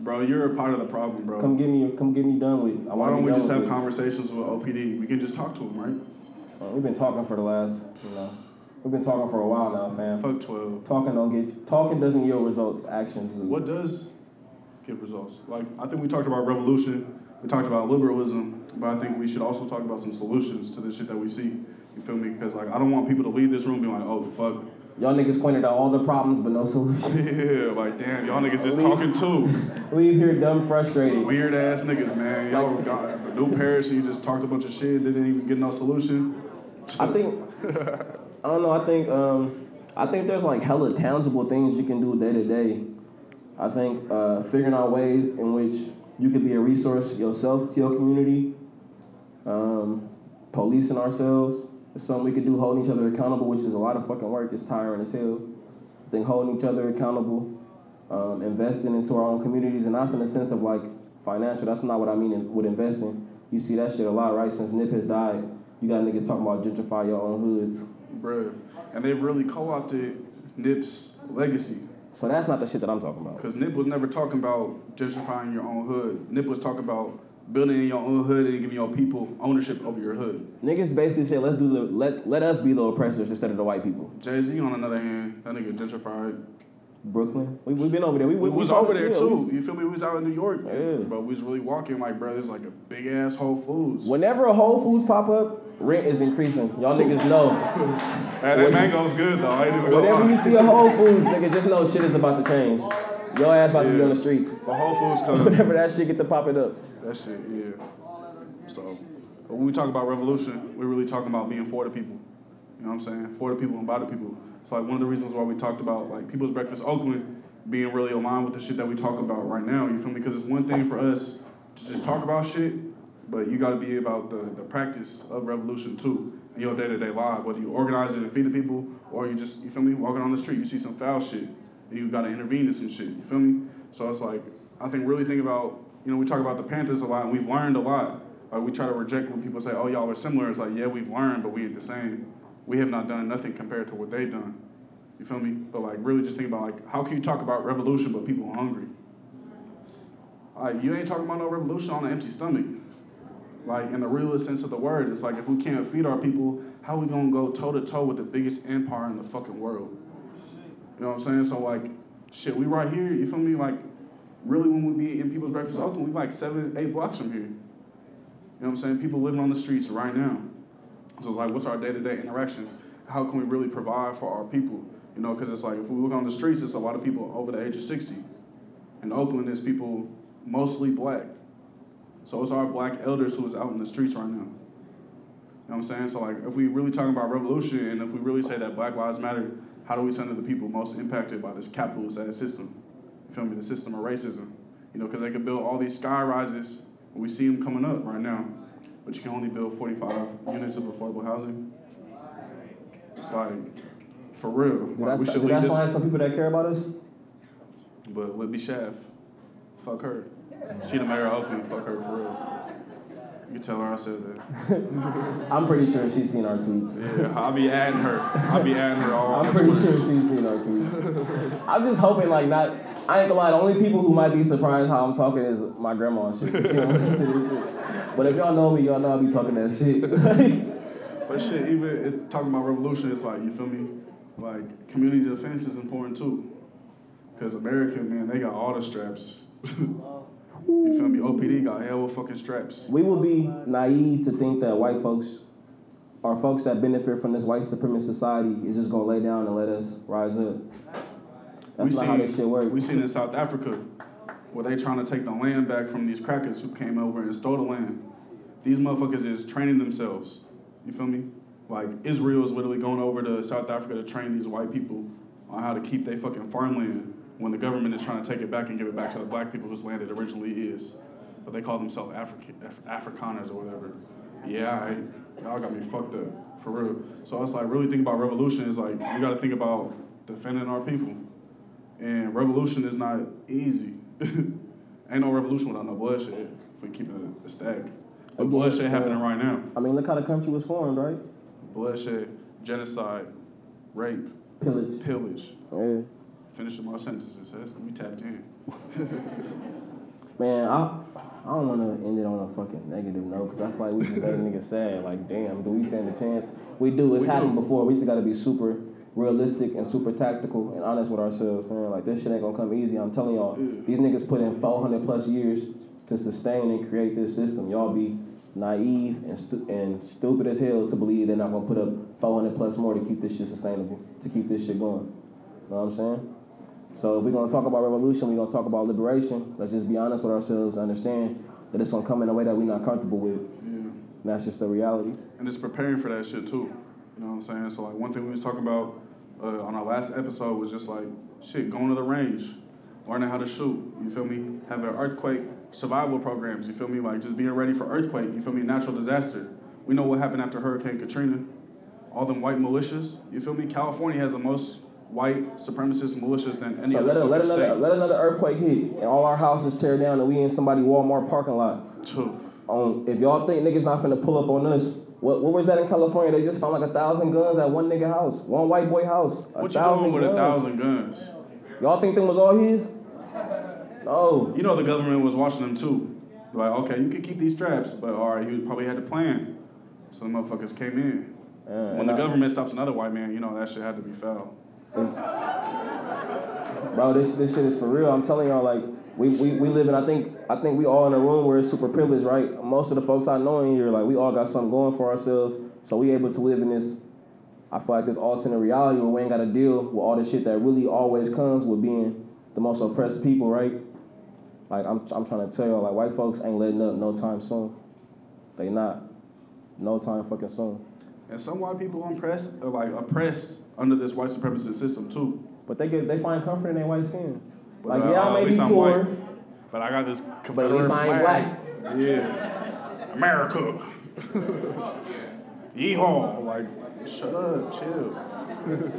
bro, you're a part of the problem, bro. Come get me done with. Why don't we just have conversations with OPD? We can just talk to them, right? We've been talking for the last, we've been talking for a while now, fam. Fuck 12. Talking doesn't yield results. Actions do. What does? Get results. Like, I think we talked about revolution, we talked about liberalism, but I think we should also talk about some solutions to the shit that we see. You feel me? Because, like, I don't want people to leave this room being like, oh, fuck. Y'all niggas pointed out all the problems, but no solutions. Yeah, like, damn, y'all niggas just talking too. Leave here dumb, frustrated. Weird ass niggas, man. Y'all got the New Parish and you just talked a bunch of shit, didn't even get no solution. I think, I don't know, I think there's, like, hella tangible things you can do day to day. I think figuring out ways in which you could be a resource yourself to your community, policing ourselves, it's something we could do, holding each other accountable, which is a lot of fucking work, it's tiring as hell. I think holding each other accountable, investing into our own communities, and that's in the sense of like financial, that's not what I mean with investing. You see that shit a lot, right? Since Nip has died, you got niggas talking about gentrify your own hoods. Bro, and they've really co-opted Nip's legacy. So that's not the shit that I'm talking about. Because Nip was never talking about gentrifying your own hood. Nip was talking about building in your own hood and giving your people ownership over your hood. Niggas basically said, let us be the oppressors instead of the white people. Jay-Z, on another hand, that nigga gentrified Brooklyn. We've been over there. We was over there too. You feel me? We was out in New York, man. Yeah. But we was really walking like, bro, there's like a big ass Whole Foods. Whenever a Whole Foods pop up, rent is increasing. Y'all niggas know. Hey, that mango's good though. I ain't even whenever you see a Whole Foods, nigga, just know shit is about to change. Your ass about to be on the streets. The Whole Foods coming. Whenever that shit get to popping up. That shit, yeah. So when we talk about revolution, we're really talking about being for the people. You know what I'm saying? For the people and by the people. So like one of the reasons why we talked about like People's Breakfast Oakland being really aligned with the shit that we talk about right now, you feel me? Because it's one thing for us to just talk about shit, but you gotta be about the practice of revolution too in your day-to-day life, whether you organize it and feed the people or you just, you feel me, walking on the street, you see some foul shit, and you gotta intervene in some shit, you feel me? So it's like, I think really think about, you know, we talk about the Panthers a lot and we've learned a lot. Like we try to reject when people say, oh, y'all are similar. It's like, yeah, we've learned, but we ain't the same. We have not done nothing compared to what they've done. You feel me? But like really just think about like how can you talk about revolution but people are hungry? Like you ain't talking about no revolution on an empty stomach. Like in the realest sense of the word, it's like if we can't feed our people, how we gonna go toe to toe with the biggest empire in the fucking world? You know what I'm saying? So like shit, we right here, you feel me? Like really when we be in People's Breakfast Oakland, we like 7-8 blocks from here. You know what I'm saying? People living on the streets right now. So it's like, what's our day-to-day interactions? How can we really provide for our people? You know, because it's like, if we look on the streets, it's a lot of people over the age of 60. In Oakland, it's people mostly black. So it's our black elders who is out in the streets right now. You know what I'm saying? So, like, if we really talking about revolution and if we really say that Black Lives Matter, how do we center the people most impacted by this capitalist-ass system? You feel me? The system of racism. You know, because they can build all these sky rises, and we see them coming up right now, but you can only build 45 units of affordable housing. Like, for real. Did that sound like some people that care about us? But Libby Schaaf, fuck her. She the mayor of Oakland, fuck her, for real. You can tell her I said that. I'm pretty sure she's seen our tweets. Yeah, I'll be adding her all I'm pretty sure she's seen our tweets. I'm just hoping, like, not... I ain't gonna lie, the only people who might be surprised how I'm talking is my grandma and shit. She don't listen to this shit. But if y'all know me, y'all know I be talking that shit. But shit, even talking about revolution, it's like, you feel me? Like, community defense is important, too. Because America, man, they got all the straps. You feel me? OPD got hella fucking straps. We will be naive to think that white folks, or folks that benefit from this white supremacist society, is just gonna lay down and let us rise up. That's not how this shit works. We seen in South Africa where they trying to take the land back from these crackers who came over and stole the land. These motherfuckers is training themselves. You feel me? Like, Israel is literally going over to South Africa to train these white people on how to keep their fucking farmland, when the government is trying to take it back and give it back to the black people whose land it originally is. But they call themselves Afrikaners or whatever. Yeah, y'all got me fucked up, for real. So it's like, really think about revolution is like, you gotta think about defending our people. And revolution is not easy. Ain't no revolution without no bloodshed, if we keep it a stack. The bloodshed happening right now. I mean, look how the country was formed, right? Bloodshed, genocide, rape. Pillage. Oh, yeah. Finishing my sentences, let me tap in. Man, I don't want to end it on a fucking negative note, because I feel like we just got a nigga sad. Like, damn, do we stand a chance? We do. It's happened before. We just got to be super realistic and super tactical and honest with ourselves, man. Like, this shit ain't going to come easy. I'm telling y'all, These niggas put in 400 plus years to sustain and create this system. Y'all be naive and stupid as hell to believe they're not going to put up 400 plus more to keep this shit sustainable, to keep this shit going. You know what I'm saying? So if we're going to talk about revolution, we're going to talk about liberation. Let's just be honest with ourselves and understand that it's going to come in a way that we're not comfortable with. Yeah. And that's just the reality. And it's preparing for that shit, too. You know what I'm saying? So, like, one thing we was talking about on our last episode was just, like, shit, going to the range, learning how to shoot, you feel me? Having earthquake survival programs, you feel me? Like, just being ready for earthquake, you feel me? Natural disaster. We know what happened after Hurricane Katrina. All them white militias, you feel me? California has the most white supremacist militias than any other fucking state. Let another earthquake hit and all our houses tear down and we in somebody Walmart parking lot. If y'all think niggas not finna pull up on us, what was that in California? They just found like 1,000 guns at one nigga house, one white boy house. What you doing with 1,000 guns? Y'all think them was all his? No. You know the government was watching them too. Like, okay, you can keep these straps, but all right, he probably had a plan. So the motherfuckers came in. When the government stops another white man, you know that shit had to be foul. Bro, this shit is for real. I'm telling y'all, like, we live in, I think we all in a room where it's super privileged, right? Most of the folks I know in here, like, we all got something going for ourselves, so we able to live in this, I feel like, this alternate reality where we ain't got to deal with all the shit that really always comes with being the most oppressed people, right? Like, I'm trying to tell y'all, like, white folks ain't letting up no time soon. They not. No time fucking soon. And some white people oppressed under this white supremacist system too. But they find comfort in their white skin. But, like, yeah, I may be poor, but I got this Confederate flag. But at least I ain't black. Yeah, America. Yeehaw! Like, shut up, chill.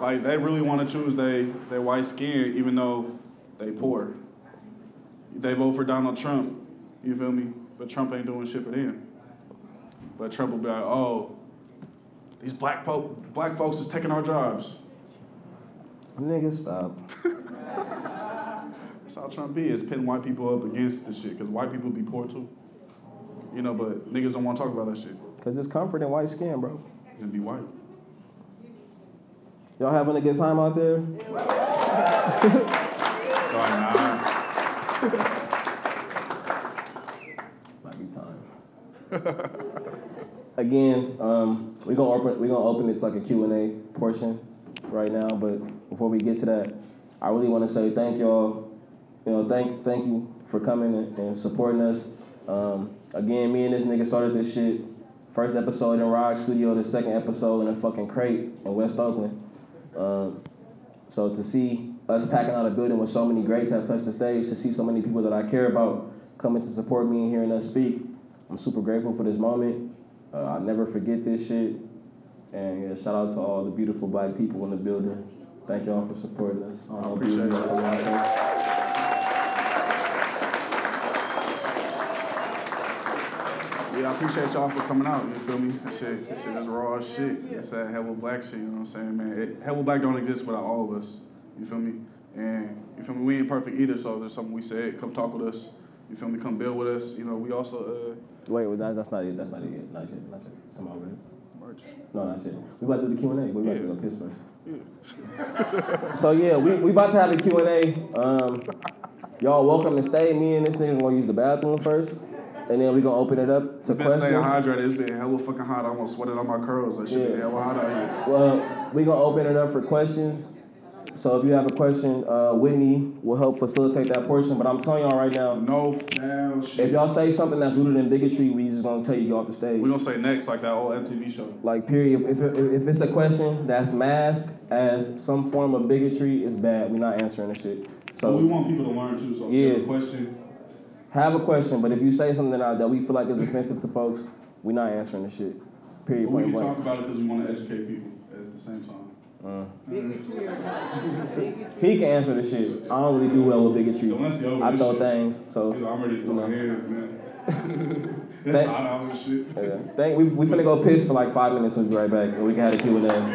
Like, they really want to choose their white skin, even though they poor. They vote for Donald Trump. You feel me? But Trump ain't doing shit for them. But Trump will be like, oh, these black folks is taking our jobs. Nigga, stop. That's how Trump is, pitting white people up against this shit, because white people be poor too. You know, but niggas don't want to talk about that shit. Because it's comfort in white skin, bro. And be white. Y'all having a good time out there? Might be time. Again, we're gonna open it to like a Q&A portion right now, but before we get to that, I really wanna say thank y'all. You know, thank you for coming and supporting us. Again, me and this nigga started this shit First episode in a Rod studio, the second episode in a fucking crate in West Oakland. So to see us packing out a building with so many greats have touched the stage, to see so many people that I care about coming to support me and hearing us speak, I'm super grateful for this moment. I'll never forget this shit. And yeah, shout out to all the beautiful black people in the building. Thank y'all for supporting us. I appreciate it. Yeah, I appreciate y'all for coming out, you feel me? That shit is raw as shit. That's that Hella Black shit, you know what I'm saying, man? Hella Black don't exist without all of us, you feel me? And, you feel me, we ain't perfect either, so if there's something we said, come talk with us, you feel me? Come build with us, you know, we also, Wait, that's not it yet. Not yet. Come on, man. March. No, not yet. We about to do the Q&A, but we about to go piss first. Yeah. So, yeah, we about to have a Q&A. Y'all welcome to stay. Me and this nigga gonna use the bathroom first. And then we're gonna open it up to questions. Been staying hydrated. It's been hella fucking hot. I almost sweated on my curls. That shit been hella hot out here. Well, we're gonna open it up for questions. So if you have a question, Whitney will help facilitate that portion. But I'm telling y'all right now, no shit. If y'all say something that's rooted in bigotry, we just gonna take you off the stage. We gonna say next, like that old MTV show. Like period. If it's a question that's masked as some form of bigotry, it's bad. We're not answering the shit. So we want people to learn too. So if you have a question. Have a question, but if you say something that we feel like is offensive to folks, we're not answering the shit. Period. Well, we can talk about it because we want to educate people at the same time. Bigotry or not? Bigotry. He can answer the shit. I don't really do well with bigotry. I throw things, so I'm ready to throw hands, man. That's not our shit. We finna go piss for like 5 minutes and we'll be right back, and we can have a Q&A.